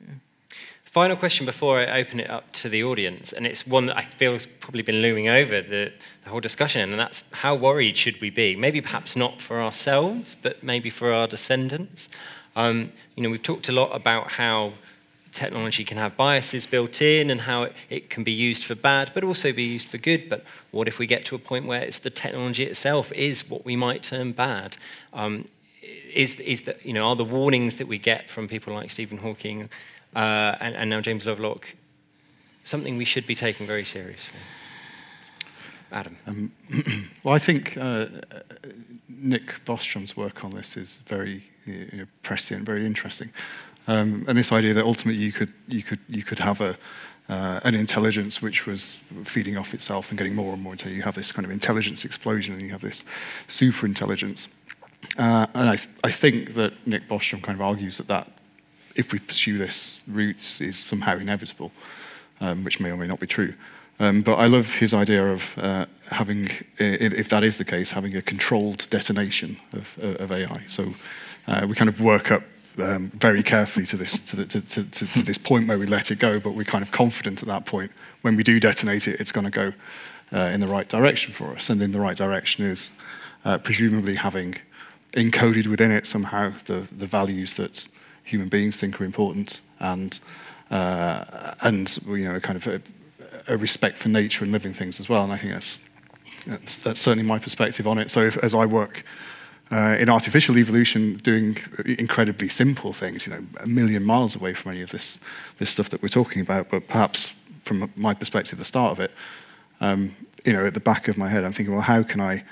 Yeah. Final question before I open it up to the audience, and it's one that I feel has probably been looming over the, the whole discussion, and that's, how worried should we be? Maybe perhaps not for ourselves, but maybe for our descendants. Um, you know, we've talked a lot about how technology can have biases built in and how it, it can be used for bad, but also be used for good. But what if we get to a point where it's the technology itself is what we might term bad? Um, is is that, you know, are the warnings that we get from people like Stephen Hawking uh, and, and now James Lovelock something we should be taking very seriously? Adam. Um, well, I think uh, Nick Bostrom's work on this is very you know, prescient, very interesting. Um, and this idea that ultimately you could you could you could have a uh, an intelligence which was feeding off itself and getting more and more until you have this kind of intelligence explosion and you have this super intelligence. Uh, and I th- I think that Nick Bostrom kind of argues that that if we pursue this route is somehow inevitable, um, which may or may not be true. Um, but I love his idea of uh, having, if that is the case, having a controlled detonation of, of A I. So uh, we kind of work up um, very carefully to this to, the, to, to, to this point where we let it go, but we're kind of confident at that point when we do detonate it, it's going to go uh, in the right direction for us. And in the right direction is uh, presumably having encoded within it somehow the, the values that human beings think are important, and uh, and you know, kind of a, a respect for nature and living things as well. And I think that's that's, that's certainly my perspective on it. So if, as I work uh, in artificial evolution, doing incredibly simple things, you know, a million miles away from any of this this stuff that we're talking about, but perhaps from my perspective, the start of it, um, you know, at the back of my head, I'm thinking, well, how can I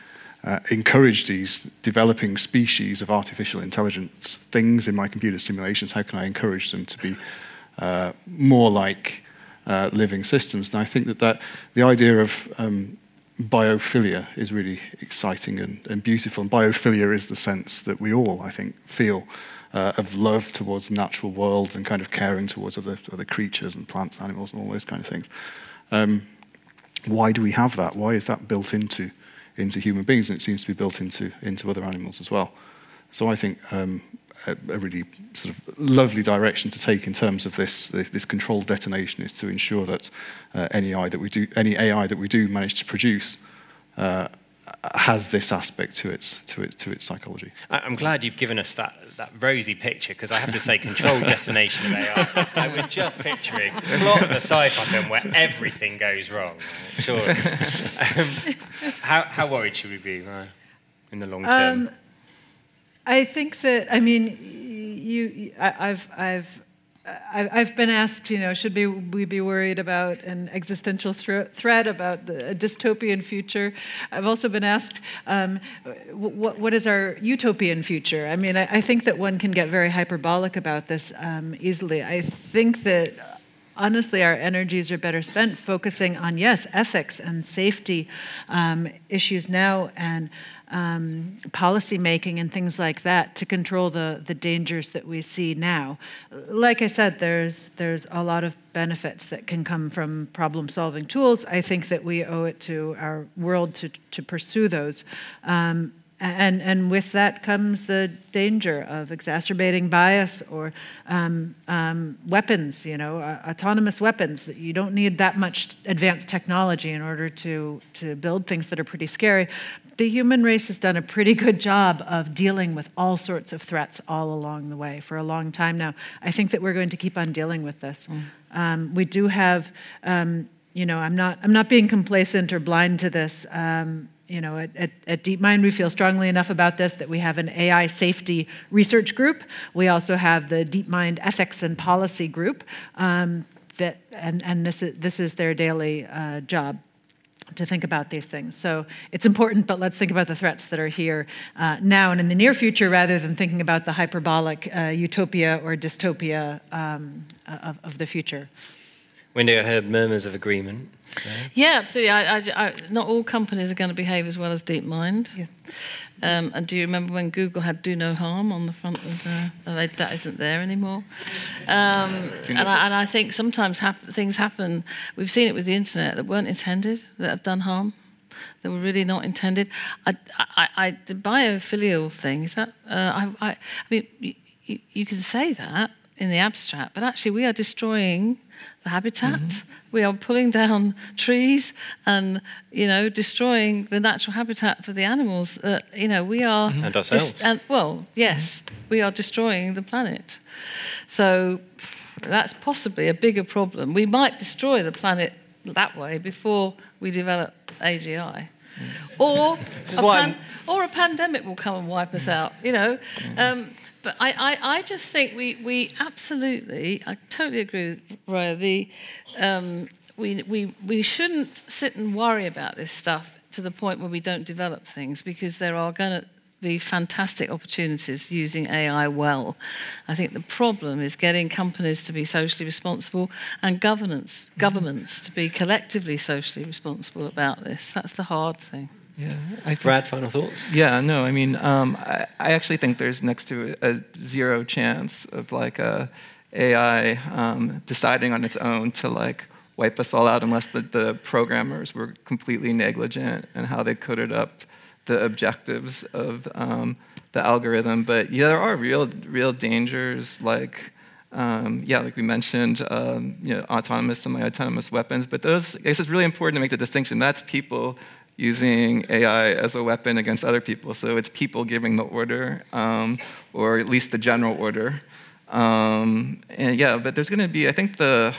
Uh, encourage these developing species of artificial intelligence things in my computer simulations? How can I encourage them to be uh, more like uh, living systems? And I think that, that the idea of um, biophilia is really exciting and, and beautiful. And biophilia is the sense that we all, I think, feel uh, of love towards the natural world and kind of caring towards other, other creatures and plants, animals, and all those kind of things. Um, why do we have that? Why is that built into into human beings, and it seems to be built into into other animals as well. So I think um, a, a really sort of lovely direction to take in terms of this this, this controlled detonation is to ensure that uh, any A I that we do any A I that we do manage to produce uh, has this aspect to its to its to its psychology. I'm glad you've given us that that rosy picture, because I have to say, controlled detonation of A I. I was just picturing plot the sci-fi film where everything goes wrong. Sure. Um, how how worried should we be uh, in the long term? Um, I think that I mean you. I, I've I've. I've been asked, you know, should we be worried about an existential threat, about the dystopian future? I've also been asked, um, what is our utopian future? I mean, I think that one can get very hyperbolic about this um, easily. I think that, honestly, our energies are better spent focusing on, yes, ethics and safety um, issues now, and Um, policy making and things like that to control the, the dangers that we see now. Like I said, there's there's a lot of benefits that can come from problem-solving tools. I think that we owe it to our world to to pursue those. Um, and and with that comes the danger of exacerbating bias or um, um, weapons, you know, uh, autonomous weapons. You don't need that much advanced technology in order to, to build things that are pretty scary. The human race has done a pretty good job of dealing with all sorts of threats all along the way for a long time now. I think that we're going to keep on dealing with this. Mm. Um, we do have, um, you know, I'm not I'm not being complacent or blind to this. Um, You know, at, at, at DeepMind, we feel strongly enough about this that we have an A I safety research group. We also have the DeepMind ethics and policy group, um, that, and, and this is this is their daily uh, job to think about these things. So it's important, but let's think about the threats that are here uh, now and in the near future, rather than thinking about the hyperbolic uh, utopia or dystopia um, of, of the future. Wendy, I heard murmurs of agreement. So. Yeah, absolutely. I, I, I, not all companies are going to behave as well as DeepMind. Yeah. Um, and do you remember when Google had "Do No Harm" on the front of the? Uh, they, that isn't there anymore. Um, and, I, and I think sometimes hap- things happen. We've seen it with the internet that weren't intended, that have done harm, that were really not intended. I, I, I, the biophilial thing is that. Uh, I, I, I mean, you, you can say that in the abstract, but actually we are destroying the habitat. Mm-hmm. We are pulling down trees and, you know, destroying the natural habitat for the animals. Uh, you know, we are... Mm-hmm. And ourselves. Dis- and, well, yes, we are destroying the planet. So that's possibly a bigger problem. We might destroy the planet that way before we develop A G I. Or, a pan- or a pandemic will come and wipe us out, you know. Um, But I, I, I just think we, we absolutely, I totally agree with Raya, the, um, we, we, we shouldn't sit and worry about this stuff to the point where we don't develop things, because there are going to be fantastic opportunities using A I well. I think the problem is getting companies to be socially responsible and governance, governments to be collectively socially responsible about this. That's the hard thing. Yeah, I think, Brad, final thoughts? Yeah, no, I mean, um, I, I actually think there's next to a zero chance of like a AI um, deciding on its own to like wipe us all out unless the, the programmers were completely negligent in how they coded up the objectives of um, the algorithm. But yeah, there are real, real dangers, like um, yeah, like we mentioned, um, you know, autonomous, semi-autonomous weapons. But those, I guess, it's really important to make the distinction. That's people using A I as a weapon against other people. So it's people giving the order, um, or at least the general order. Um, and yeah, but there's going to be, I think the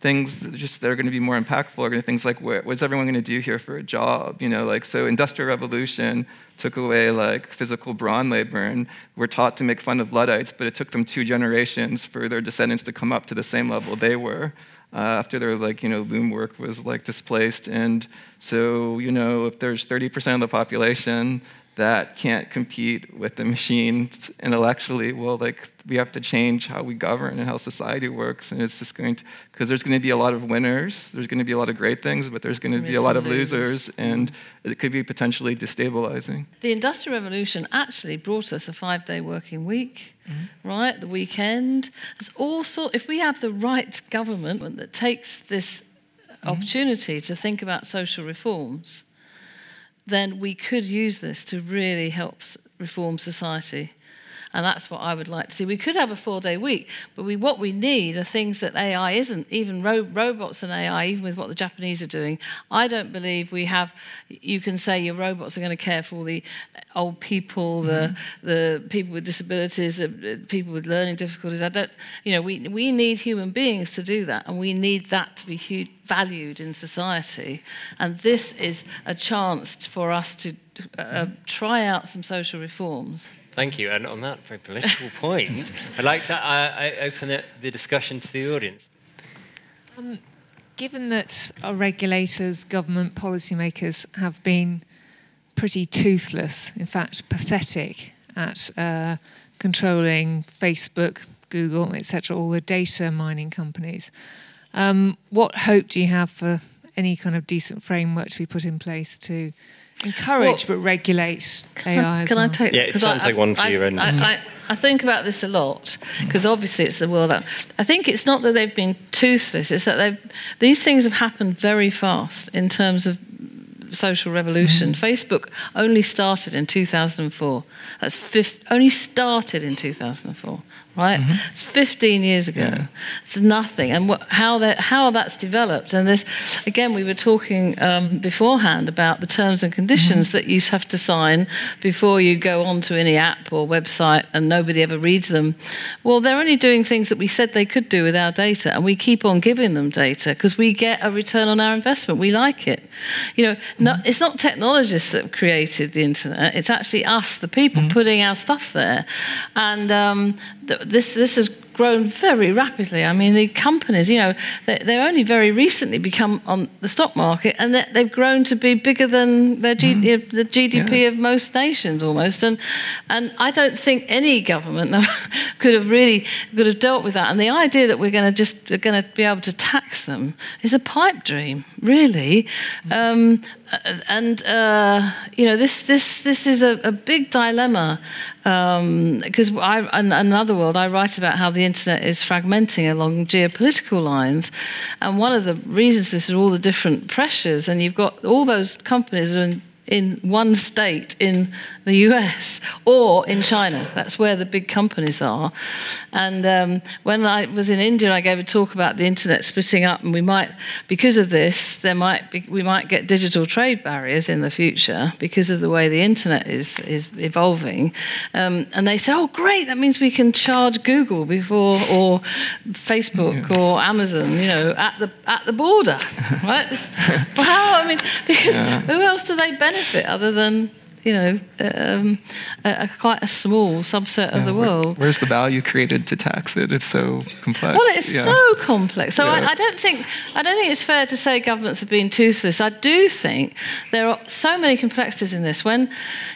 things that just that are going to be more impactful are going to things like, what, what's everyone going to do here for a job? You know, like, so Industrial Revolution took away like physical brawn labor, and we're taught to make fun of Luddites, but it took them two generations for their descendants to come up to the same level they were. Uh, after their, like, you know, loom work was, like, displaced. And so, you know, if there's thirty percent of the population that can't compete with the machines intellectually, well, like, we have to change how we govern and how society works. And it's just going to, because there's going to be a lot of winners, there's going to be a lot of great things, but there's going to be a lot of losers, losers, and it could be potentially destabilizing. The Industrial Revolution actually brought us a five-day working week. Mm-hmm. Right, the weekend. It's also, if we have the right government that takes this mm-hmm. opportunity to think about social reforms, then we could use this to really help reform society. And that's what I would like to see. We could have a four-day week, but we, what we need are things that A I isn't, even ro- robots and A I, even with what the Japanese are doing. I don't believe we have, you can say your robots are going to care for all the old people, mm-hmm. the the people with disabilities, the people with learning difficulties. I don't, you know, we, we need human beings to do that, and we need that to be huge, valued in society. And this is a chance for us to uh, try out some social reforms. Thank you, and on that very political point, I'd like to I, I open it, the discussion to the audience. Um, given that our regulators, government, policymakers have been pretty toothless, in fact pathetic, at uh, controlling Facebook, Google, et cetera, all the data mining companies, um, what hope do you have for any kind of decent framework to be put in place to encourage, well, but regulate can A I as can well. I take, yeah, it sounds I, like one for I, you. I, I, I think about this a lot, because obviously it's the world. I think it's not that they've been toothless, it's that they've, these things have happened very fast in terms of social revolution. Mm-hmm. Facebook only started in two thousand four. That's fifth, only started in two thousand four, right? Mm-hmm. It's fifteen years ago. Yeah. It's nothing. And what, how that how that's developed. And this, again, we were talking um, beforehand about the terms and conditions mm-hmm. that you have to sign before you go onto any app or website, and nobody ever reads them. Well, they're only doing things that we said they could do with our data, and we keep on giving them data because we get a return on our investment. We like it. You know, mm-hmm. no, it's not technologists that have created the internet. It's actually us, the people, mm-hmm. putting our stuff there. And um, the, This this has grown very rapidly. I mean, the companies, you know, they, they've only very recently become on the stock market, and they, they've grown to be bigger than their G, mm. the G D P yeah. of most nations almost. And and I don't think any government could have really could have dealt with that. And the idea that we're going to just we're going to be able to tax them is a pipe dream, really. Mm. Um, and uh, you know, this this this is a, a big dilemma. Because um, I, in another world, I write about how the internet is fragmenting along geopolitical lines, and one of the reasons for this is all the different pressures. And you've got all those companies in, in one state in the U S or in China. That's where the big companies are. And um, when I was in India, I gave a talk about the internet splitting up, and we might, because of this, there might be, we might get digital trade barriers in the future because of the way the internet is is evolving. Um, and they said, "Oh, great! That means we can charge Google before or Facebook yeah. or Amazon, you know, at the at the border, right?" Wow! I mean, because yeah. who else do they benefit? Other than, you know, um, a, a quite a small subset yeah, of the world. Where, where's the value created to tax it? It's so complex. Well, it's yeah. so complex. So yeah. I, I don't think I don't think it's fair to say governments have been toothless. I do think there are so many complexities in this. When,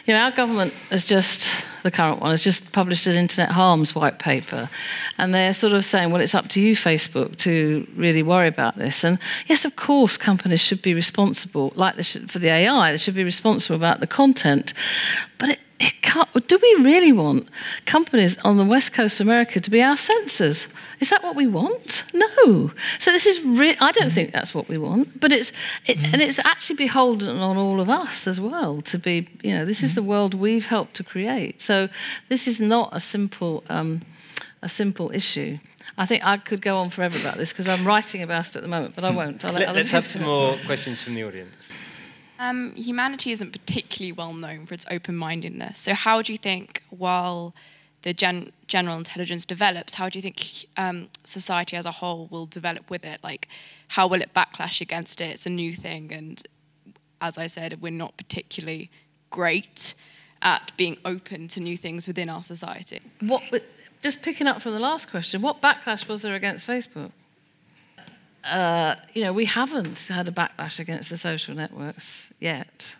you know, our government has just, the current one, has just published an Internet Harms white paper, and they're sort of saying, well, it's up to you, Facebook, to really worry about this. And yes, of course, companies should be responsible, like they should, for the A I, they should be responsible about the content, but it, it can't, do we really want companies on the west coast of America to be our censors? Is that what we want? No. So this is re- I don't think that's what we want, but it's it, mm-hmm. and it's actually beholden on all of us as well to be, you know, this mm-hmm. is the world we've helped to create. So this is not a simple um, a simple issue. I think I could go on forever about this because I'm writing about it at the moment, but I won't. I'll let, I'll Let's have some more questions from the audience. Um, humanity isn't particularly well known for its open-mindedness. So how do you think, while the gen- general intelligence develops, how do you think um, society as a whole will develop with it? Like, how will it backlash against it? It's a new thing, and as I said, we're not particularly great at being open to new things within our society. What? Just picking up from the last question, what backlash was there against Facebook? Uh, you know, we haven't had a backlash against the social networks yet.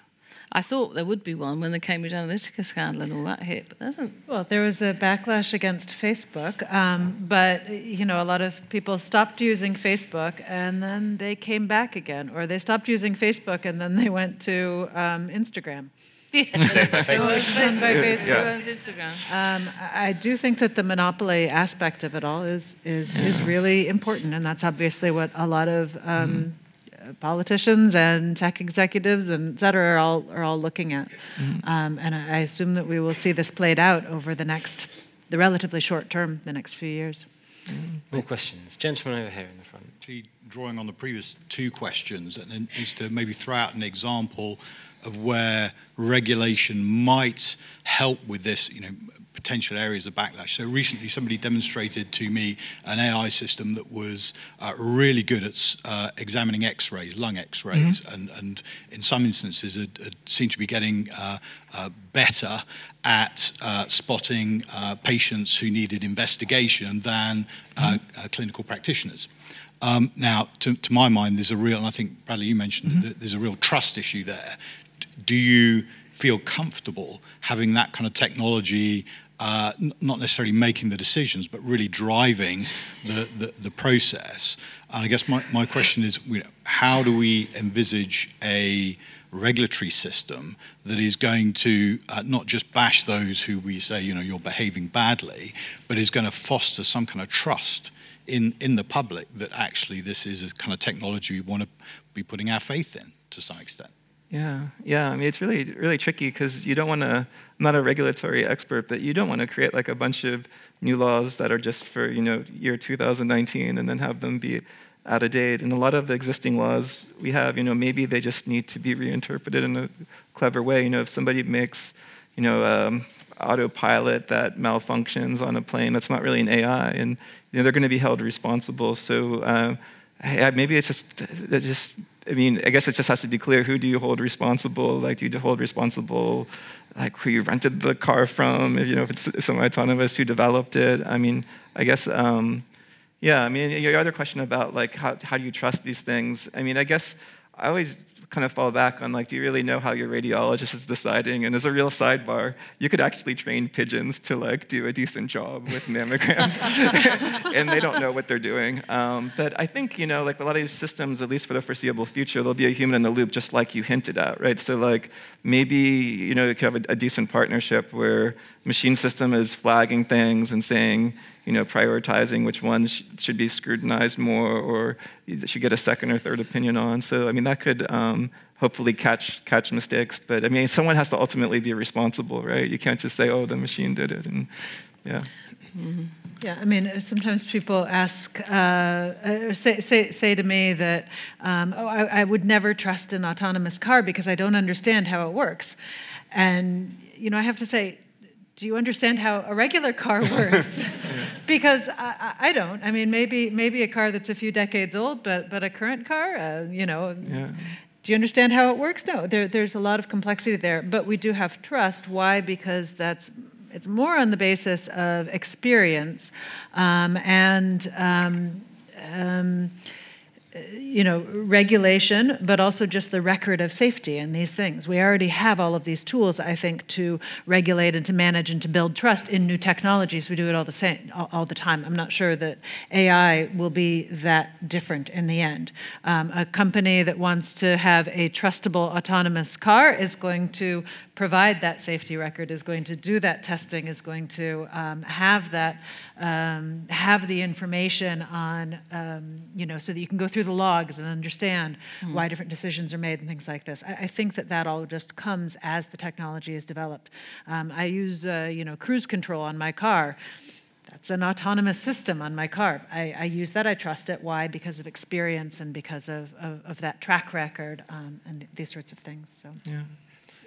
I thought there would be one when the Cambridge Analytica scandal and all that hit, but there isn't. Well, there was a backlash against Facebook, um, but, you know, a lot of people stopped using Facebook and then they came back again, or they stopped using Facebook and then they went to um, Instagram. Yeah. by Facebook. By Facebook. Yeah. Instagram. Um, I do think that the monopoly aspect of it all is is, is really important, and that's obviously what a lot of um, mm. politicians and tech executives and et cetera are all, are all looking at. Mm. Um, and I assume that we will see this played out over the next, the relatively short term, the next few years. Mm. More questions. Gentleman over here in the front. Actually, drawing on the previous two questions, and is to maybe throw out an example of where regulation might help with this, you know, potential areas of backlash. So recently somebody demonstrated to me an A I system that was uh, really good at uh, examining x-rays, lung x-rays, mm-hmm. and, and in some instances it, it seemed to be getting uh, uh, better at uh, spotting uh, patients who needed investigation than uh, mm-hmm. uh, clinical practitioners. Um, now, to, to my mind, there's a real, and I think, Bradley, you mentioned mm-hmm. that there's a real trust issue there. Do you feel comfortable having that kind of technology, uh, n- not necessarily making the decisions, but really driving the, the, the process? And I guess my, my question is, you know, how do we envisage a regulatory system that is going to uh, not just bash those who we say, you know, you're behaving badly, but is going to foster some kind of trust in, in the public that actually this is a kind of technology we want to be putting our faith in to some extent? Yeah, yeah. I mean, it's really, really tricky because you don't want to. I'm not a regulatory expert, but you don't want to create like a bunch of new laws that are just for, you know, year two thousand nineteen and then have them be out of date. And a lot of the existing laws we have, you know, maybe they just need to be reinterpreted in a clever way. You know, if somebody makes, you know, um, autopilot that malfunctions on a plane, that's not really an A I, and you know, they're going to be held responsible. So uh, maybe it's just it's just. I mean, I guess it just has to be clear, who do you hold responsible? Like, do you hold responsible, like, who you rented the car from? If, you know, if it's semi-autonomous, who developed it? I mean, I guess, um, yeah, I mean, your other question about, like, how, how do you trust these things? I mean, I guess I always kind of fall back on, like, do you really know how your radiologist is deciding? And as a real sidebar, you could actually train pigeons to, like, do a decent job with mammograms. And they don't know what they're doing. Um, but I think, you know, like, a lot of these systems, at least for the foreseeable future, there'll be a human in the loop, just like you hinted at, right? So, like, maybe, you know, you could have a, a decent partnership where machine system is flagging things and saying, you know, prioritizing which ones should be scrutinized more or should get a second or third opinion on. So, I mean, that could um, hopefully catch catch mistakes. But, I mean, someone has to ultimately be responsible, right? You can't just say, oh, the machine did it. And yeah. Mm-hmm. Yeah, I mean, sometimes people ask, uh, or say, say say to me that, um, oh, I, I would never trust an autonomous car because I don't understand how it works. And, you know, I have to say, do you understand how a regular car works? Because I, I don't. I mean, maybe maybe a car that's a few decades old, but but a current car, uh, you know. Yeah. Do you understand how it works? No, there, there's a lot of complexity there. But we do have trust. Why? Because that's it's more on the basis of experience um, and, um, um, you know, regulation, but also just the record of safety in these things. We already have all of these tools, I think, to regulate and to manage and to build trust in new technologies. We do it all the same, all the time. I'm not sure that A I will be that different in the end. Um, a company that wants to have a trustable autonomous car is going to provide that safety record, is going to do that testing, is going to um, have that, um, have the information on, um, you know, so that you can go through the logs and understand mm. why different decisions are made and things like this. I, I think that that all just comes as the technology is developed. Um, I use, uh, you know, cruise control on my car. That's an autonomous system on my car. I, I use that, I trust it. Why? Because of experience and because of, of, of that track record um, and th- these sorts of things. So. Yeah.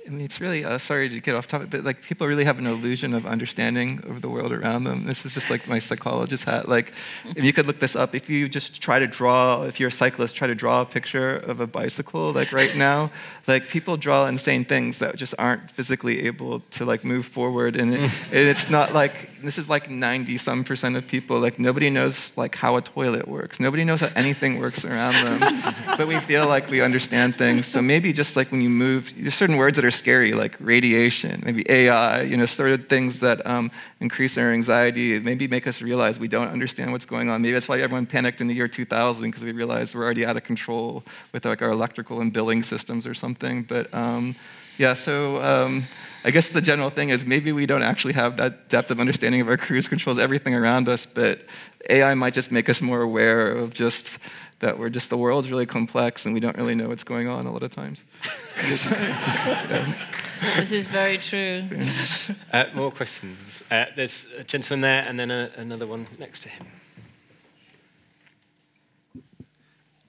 I mean, it's really, uh, sorry to get off topic, but like people really have an illusion of understanding of the world around them. This is just like my psychologist hat. Like, if you could look this up, if you just try to draw, if you're a cyclist, try to draw a picture of a bicycle, like right now, like people draw insane things that just aren't physically able to like move forward. And, it, and it's not like, this is like ninety some percent of people, like nobody knows like how a toilet works. Nobody knows how anything works around them. But we feel like we understand things. So maybe just like when you move, there's certain words that are scary, like radiation, maybe A I, you know, sort of things that um, increase our anxiety, maybe make us realize we don't understand what's going on. Maybe that's why everyone panicked in the year two thousand, because we realized we're already out of control with like our electrical and billing systems or something. But um, yeah, so um, I guess the general thing is maybe we don't actually have that depth of understanding of our cruise controls, everything around us, but A I might just make us more aware of just that we're just, the world's really complex and we don't really know what's going on a lot of times. yeah. This is very true. Uh, more questions. Uh, there's a gentleman there and then a, another one next to him.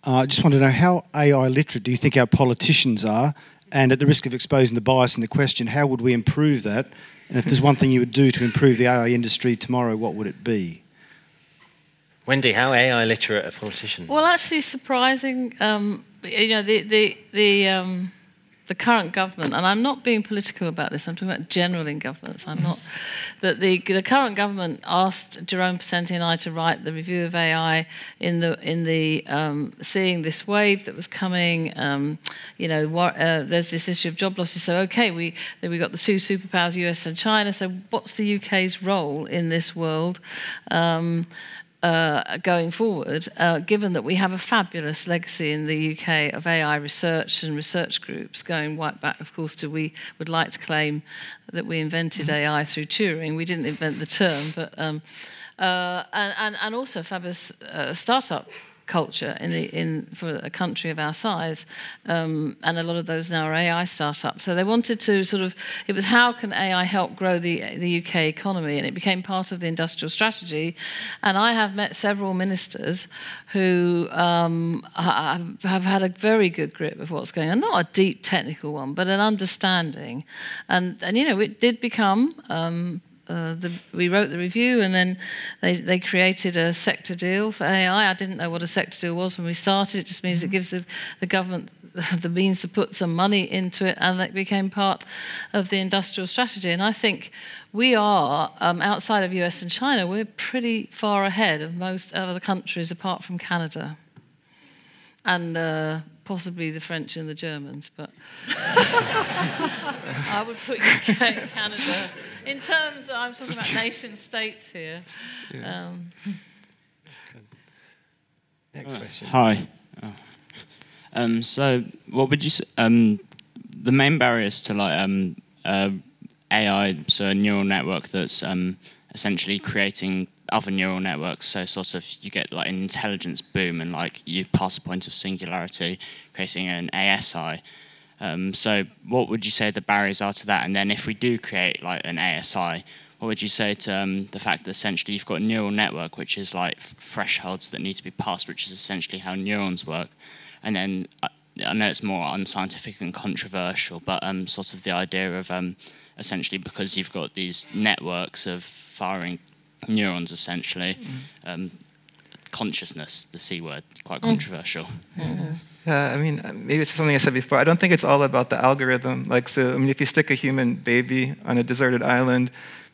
I uh, just want to know, how A I literate do you think our politicians are? And at the risk of exposing the bias in the question, how would we improve that? And if there's one thing you would do to improve the A I industry tomorrow, what would it be? Wendy, how A I literate a politician? Well, actually, surprising. Um, you know, the the the, um, the current government, and I'm not being political about this. I'm talking about general in governments. I'm not. But the the current government asked Jerome Pesenti and I to write the review of A I in the in the um, seeing this wave that was coming. Um, you know, war, uh, there's this issue of job losses. So okay, we we got the two superpowers, U S and China. So what's the U K's role in this world? Um, Uh, going forward, uh, given that we have a fabulous legacy in the U K of A I research and research groups, going right back, of course, to we would like to claim that we invented mm-hmm. A I through Turing. We didn't invent the term, but um, uh, and, and and also fabulous uh, startup culture in the in for a country of our size, um, and a lot of those now are A I startups. So they wanted to sort of, it was how can A I help grow the the U K economy, and it became part of the industrial strategy. And I have met several ministers who um, have, have had a very good grip of what's going on, not a deep technical one, but an understanding. And and you know it did become. Um, Uh, the, we wrote the review, and then they, they created a sector deal for A I. I didn't know what a sector deal was when we started. It just means mm-hmm. it gives the, the government the means to put some money into it, and it became part of the industrial strategy. And I think we are, um, outside of U S and China, we're pretty far ahead of most other countries apart from Canada. And uh, possibly the French and the Germans, but I would put U K and Canada in terms of, I'm talking about nation states here. Yeah. Um. Next right. question. Hi. Oh. Um, so, what would you say? Um, the main barriers to like um, uh, A I, so a neural network that's um, essentially creating other neural networks, so sort of you get like an intelligence boom and like you pass a point of singularity, creating an A S I. Um, so what would you say the barriers are to that? And then if we do create like an A S I, what would you say to um, the fact that essentially you've got a neural network, which is like f- thresholds that need to be passed, which is essentially how neurons work. And then I, I know it's more unscientific and controversial, but um, sort of the idea of um, essentially because you've got these networks of firing neurons, essentially, mm. um, consciousness, the C word, quite controversial. Mm-hmm. Yeah, I mean, maybe it's something I said before. I don't think it's all about the algorithm. Like, so, I mean, if you stick a human baby on a deserted island,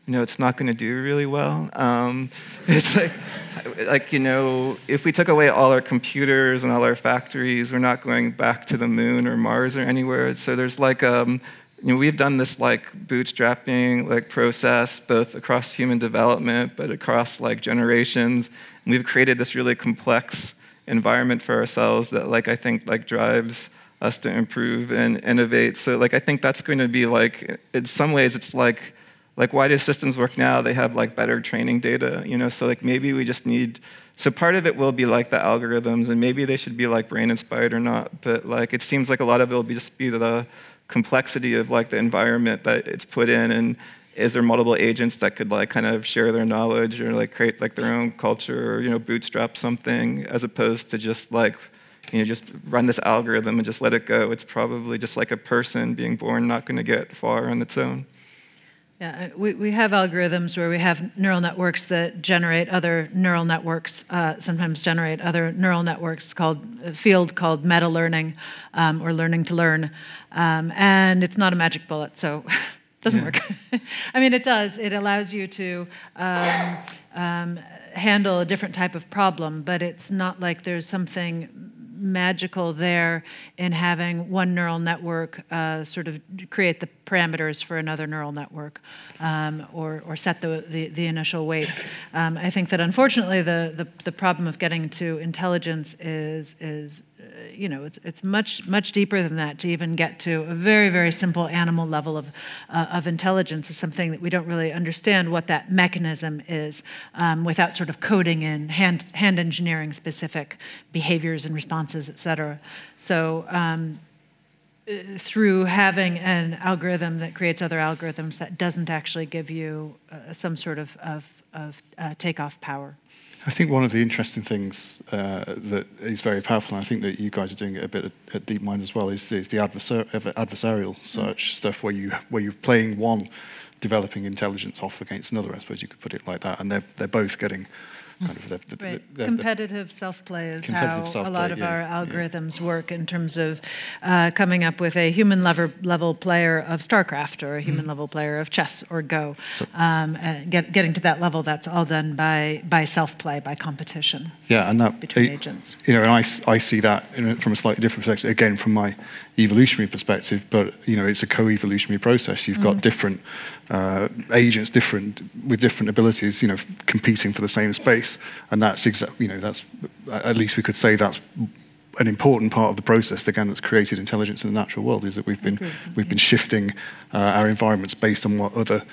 you know, it's not going to do really well. Um, it's like, like, you know, if we took away all our computers and all our factories, we're not going back to the moon or Mars or anywhere. So there's like, um, you know, we've done this like bootstrapping like process both across human development, but across like generations. And we've created this really complex environment for ourselves that like I think like drives us to improve and innovate. So like I think that's going to be like, in some ways it's like, like why do systems work now? They have like better training data, you know? So like maybe we just need, so part of it will be like the algorithms, and maybe they should be like brain inspired or not, but like it seems like a lot of it will be just be the complexity of like the environment that it's put in, and is there multiple agents that could like kind of share their knowledge or like create like their own culture or, you know, bootstrap something, as opposed to just like, you know, just run this algorithm and just let it go. It's probably just like a person being born, not going to get far on its own. Yeah, we, we have algorithms where we have neural networks that generate other neural networks, uh, sometimes generate other neural networks, called a field called meta-learning, um, or learning to learn. Um, and it's not a magic bullet, so it doesn't yeah. work. I mean, it does. It allows you to um, um, handle a different type of problem, but it's not like there's something magical there in having one neural network uh, sort of create the parameters for another neural network, um, or, or set the, the, the initial weights. Um, I think that unfortunately the, the, the problem of getting to intelligence is, is uh, you know, it's, it's much, much deeper than that. To even get to a very, very simple animal level of, uh, of intelligence is something that we don't really understand what that mechanism is, um, without sort of coding in hand, hand engineering specific behaviors and responses, et cetera. So, um, through having an algorithm that creates other algorithms, that doesn't actually give you uh, some sort of, of, of uh, takeoff power. I think one of the interesting things uh, that is very powerful, and I think that you guys are doing it a bit at DeepMind as well, is, is the adversar- adversarial search mm. stuff, where you where you're playing one developing intelligence off against another, I suppose you could put it like that, and they're they're both getting kind of the, the, right. the, the, competitive self-play is how self-play, a lot of yeah, our algorithms yeah. work in terms of uh, coming up with a human level, level player of StarCraft or a human mm. level player of chess or Go. So, um, uh, get, getting to that level, that's all done by, by self-play, by competition. Yeah, and that between it, agents. You know, and I, I see that in a, from a slightly different perspective. Again, from my evolutionary perspective, but you know, it's a co-evolutionary process. You've got mm. different uh, agents, different with different abilities, you know, f- competing for the same space. And that's exactly, you know, that's at least we could say that's an important part of the process again that's created intelligence in the natural world, is that we've been we've been shifting uh, our environments based on what other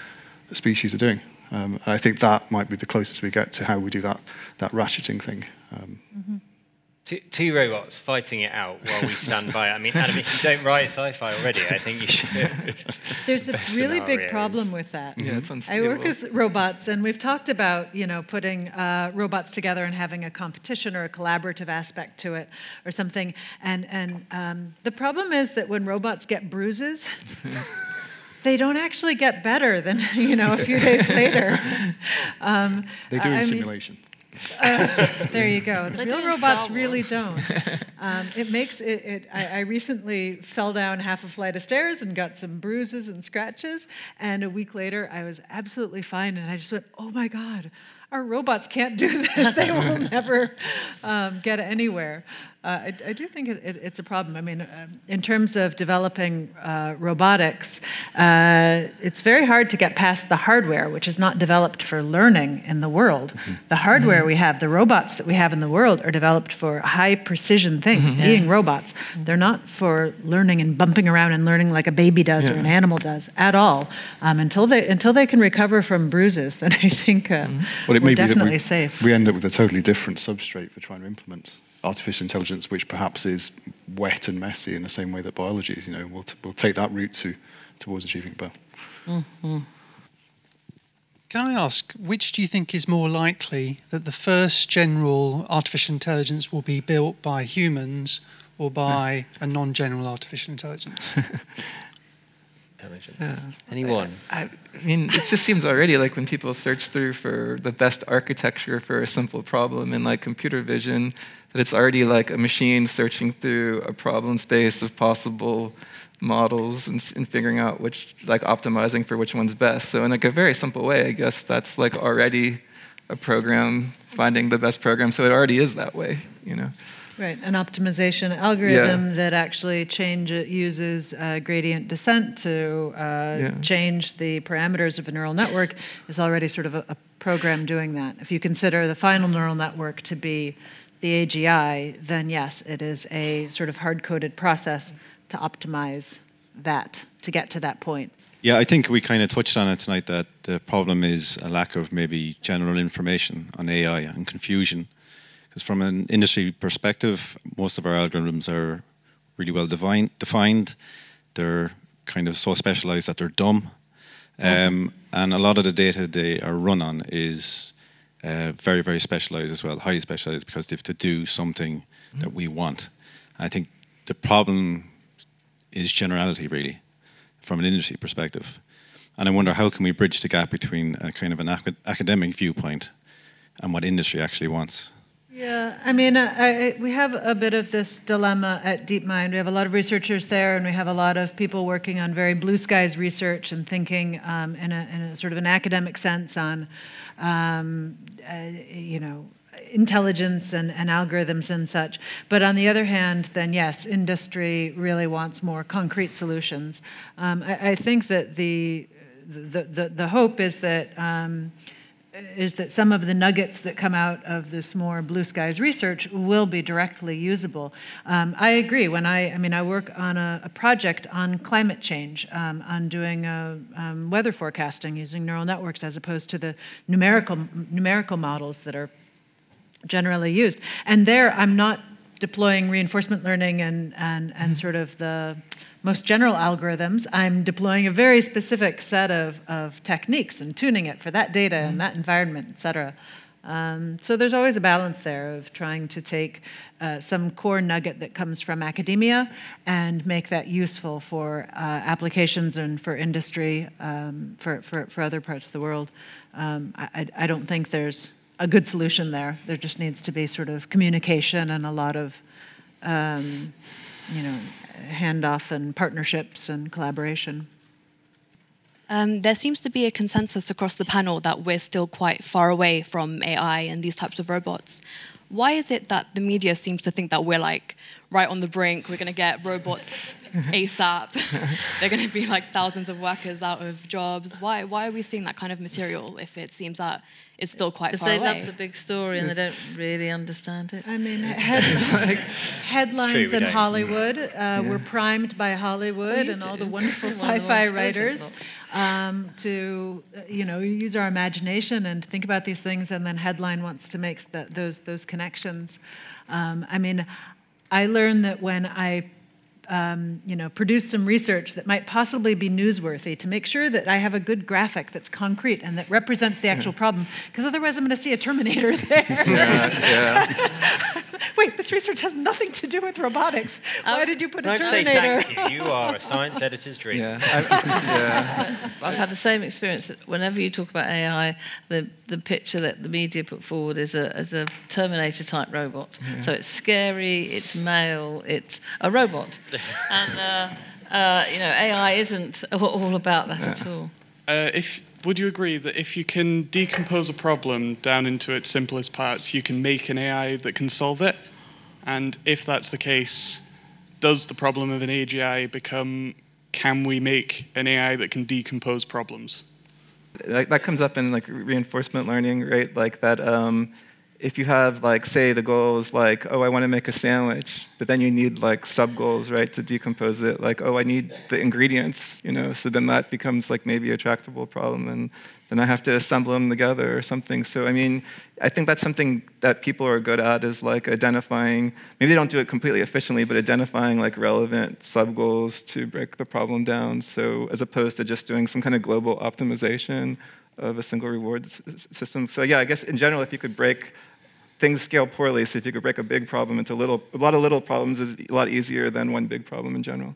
species are doing. Um, and I think that might be the closest we get to how we do that that ratcheting thing. Um, mm-hmm. Two, two robots fighting it out while we stand by. I mean, Adam, if you don't write sci-fi already, I think you should. There's a really scenarios. big problem with that. Yeah, it's unstable. I work with robots, and we've talked about, you know, putting uh, robots together and having a competition or a collaborative aspect to it or something. And, and um, the problem is that when robots get bruises... they don't actually get better than, you know, a few days later. Um, they do in I simulation. Mean, Uh, there you go. The real robots really don't. Um, it makes it. it I, I recently fell down half a flight of stairs and got some bruises and scratches. And a week later, I was absolutely fine. And I just went, "Oh my God, our robots can't do this. They will never um, get anywhere." Uh, I, I do think it, it, it's a problem. I mean, uh, in terms of developing uh, robotics, uh, it's very hard to get past the hardware, which is not developed for learning in the world. Mm-hmm. The hardware mm-hmm. we have, the robots that we have in the world, are developed for high precision things, mm-hmm. being yeah. robots. Mm-hmm. They're not for learning and bumping around and learning like a baby does yeah. or an animal does at all. Um, until they until they can recover from bruises, then I think uh, mm-hmm. well, it we're may definitely be we, safe. We end up with a totally different substrate for trying to implement artificial intelligence, which perhaps is wet and messy in the same way that biology is. You know, we'll t- we'll take that route to towards achieving both. Mm-hmm. Can I ask, which do you think is more likely, that the first general artificial intelligence will be built by humans or by a non-general artificial intelligence? Yeah. Anyone? I, I mean, it just seems already like when people search through for the best architecture for a simple problem in like computer vision, that it's already like a machine searching through a problem space of possible models and, and figuring out which, like optimizing for which one's best. So in like a very simple way, I guess that's like already a program finding the best program. So it already is that way, you know. Right, an optimization algorithm yeah. that actually change uses uh, gradient descent to uh, yeah. change the parameters of a neural network is already sort of a, a program doing that. If you consider the final neural network to be the A G I, then yes, it is a sort of hard-coded process to optimize that, to get to that point. Yeah, I think we kind of touched on it tonight that the problem is a lack of maybe general information on A I and confusion. Because from an industry perspective, most of our algorithms are really well divine, defined. They're kind of so specialized that they're dumb. Um, and a lot of the data they are run on is uh, very, very specialized as well, highly specialized, because they have to do something that we want. And I think the problem is generality, really, from an industry perspective. And I wonder how can we bridge the gap between a kind of an ac- academic viewpoint and what industry actually wants. Yeah, I mean, I, I, we have a bit of this dilemma at DeepMind. We have a lot of researchers there, and we have a lot of people working on very blue skies research and thinking um, in, a, in a sort of an academic sense on, um, uh, you know, intelligence and, and algorithms and such. But on the other hand, then yes, industry really wants more concrete solutions. Um, I, I think that the the the, the hope is that. Um, is that some of the nuggets that come out of this more blue skies research will be directly usable. Um, I agree. When I, I mean, I work on a, a project on climate change, um, on doing a, um, weather forecasting using neural networks as opposed to the numerical numerical models that are generally used. And there, I'm not deploying reinforcement learning and, and, and sort of the most general algorithms. I'm deploying a very specific set of, of techniques and tuning it for that data and that environment, et cetera. Um, so there's always a balance there of trying to take uh, some core nugget that comes from academia and make that useful for uh, applications and for industry, um, for, for, for other parts of the world. Um, I, I don't think there's a good solution there. There just needs to be sort of communication and a lot of, um, you know, handoff and partnerships and collaboration. Um, there seems to be a consensus across the panel that we're still quite far away from A I and these types of robots. Why is it that the media seems to think that we're like right on the brink, we're going to get robots ASAP, they're going to be like thousands of workers out of jobs? Why Why are we seeing that kind of material if it seems that it's still quite far away? Because they love the big story and they don't really understand it. I mean, head- headlines true, in don't. Hollywood uh, yeah. were primed by Hollywood oh, and do. all the wonderful sci-fi writers um, to, you know, use our imagination and think about these things, and then Headline wants to make the, those, those connections. Um, I mean, I learned that when I Um, you know, produce some research that might possibly be newsworthy to make sure that I have a good graphic that's concrete and that represents the actual yeah. problem, because otherwise I'm going to see a Terminator there. Yeah, yeah. Wait, this research has nothing to do with robotics. Um, Why did you put a Terminator? Say thank you. You are a science editor's dream. Yeah. yeah. I've had the same experience. That whenever you talk about A I, the, the picture that the media put forward is a, is a Terminator-type robot. Yeah. So it's scary, it's male, it's a robot. And, uh, uh, you know, A I isn't all about that yeah. at all. Uh, if would you agree that if you can decompose a problem down into its simplest parts, you can make an A I that can solve it? And if that's the case, does the problem of an A G I become, can we make an A I that can decompose problems? That, that comes up in, like, reinforcement learning, right? Like that... Um, If you have, like, say the goal is like, oh, I want to make a sandwich, but then you need, like, sub-goals, right, to decompose it. Like, oh, I need the ingredients, you know, so then that becomes, like, maybe a tractable problem, and then I have to assemble them together or something. So, I mean, I think that's something that people are good at is, like, identifying, maybe they don't do it completely efficiently, but identifying, like, relevant sub-goals to break the problem down. So as opposed to just doing some kind of global optimization of a single reward s- system. So, yeah, I guess in general, if you could break... Things scale poorly, so if you could break a big problem into little, a lot of little problems is a lot easier than one big problem in general.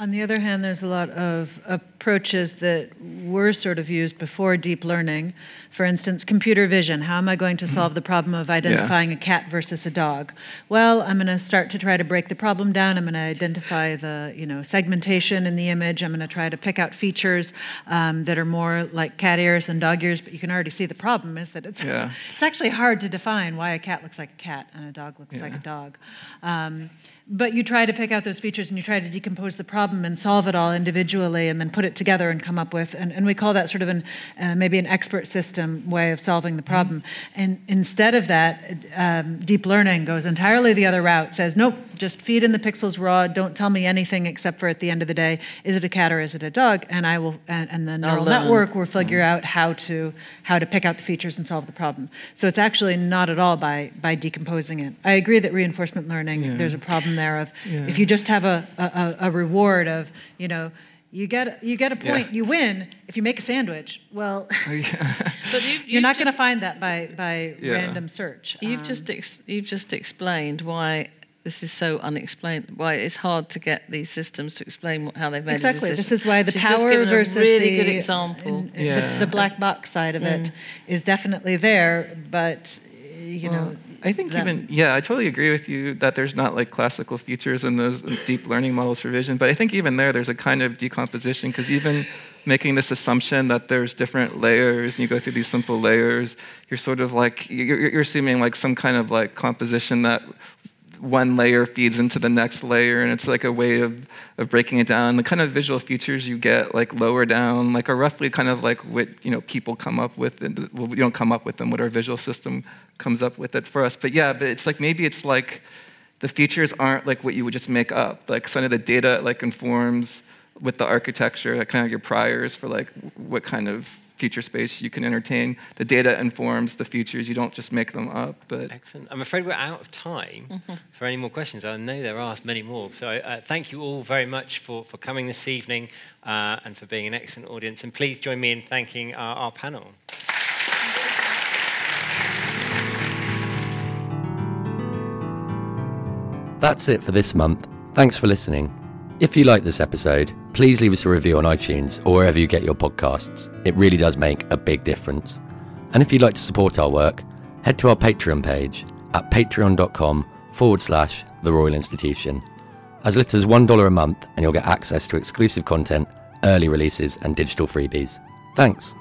On the other hand, there's a lot of approaches that were sort of used before deep learning. For instance, computer vision. How am I going to solve the problem of identifying yeah. a cat versus a dog? Well, I'm going to start to try to break the problem down. I'm going to identify the, you know, segmentation in the image. I'm going to try to pick out features um, that are more like cat ears and dog ears. But you can already see the problem is that it's yeah. it's actually hard to define why a cat looks like a cat and a dog looks yeah. like a dog. Um, But you try to pick out those features and you try to decompose the problem and solve it all individually and then put it it together and come up with, and, and we call that sort of an uh, maybe an expert system way of solving the problem. Mm-hmm. And instead of that, um, deep learning goes entirely the other route, says, nope, just feed in the pixels raw, don't tell me anything except for at the end of the day, is it a cat or is it a dog? And I will, and, and the neural network will figure mm-hmm. out how to how to pick out the features and solve the problem. So it's actually not at all by by decomposing it. I agree that reinforcement learning, yeah. there's a problem there of yeah. if you just have a, a, a reward of, you know, you get you get a point, yeah. you win if you make a sandwich. Well, oh, yeah. but you, you're not going to find that by by yeah. random search. You've um, just ex- you've just explained why. This is so unexplained. Why it's hard to get these systems to explain what, how they've made exactly. a decision. Exactly. This is why the She's power just versus a really the really good example. In, yeah. the, the black box side of mm. it is definitely there, but you well, know. I think that, even yeah, I totally agree with you that there's not like classical features in those deep learning models for vision. But I think even there, there's a kind of decomposition because even making this assumption that there's different layers, and you go through these simple layers, you're sort of like you're, you're assuming like some kind of like composition that. One layer feeds into the next layer, and it's like a way of, of breaking it down. The kind of visual features you get, like lower down, like are roughly kind of like what you know people come up with, and well, we don't come up with them. What our visual system comes up with it for us. But yeah, but it's like maybe it's like the features aren't like what you would just make up. Like some of the data like informs with the architecture, like kind of your priors for like what kind of feature space you can entertain. The data informs the features. You don't just make them up. But excellent. I'm afraid we're out of time mm-hmm. for any more questions. I know there are many more. So uh, thank you all very much for, for coming this evening uh, and for being an excellent audience. And please join me in thanking our, our panel. That's it for this month. Thanks for listening. If you like this episode, please leave us a review on iTunes or wherever you get your podcasts. It really does make a big difference. And if you'd like to support our work, head to our Patreon page at patreon.com forward slash The Royal Institution. As little as one dollar a month, and you'll get access to exclusive content, early releases and digital freebies. Thanks.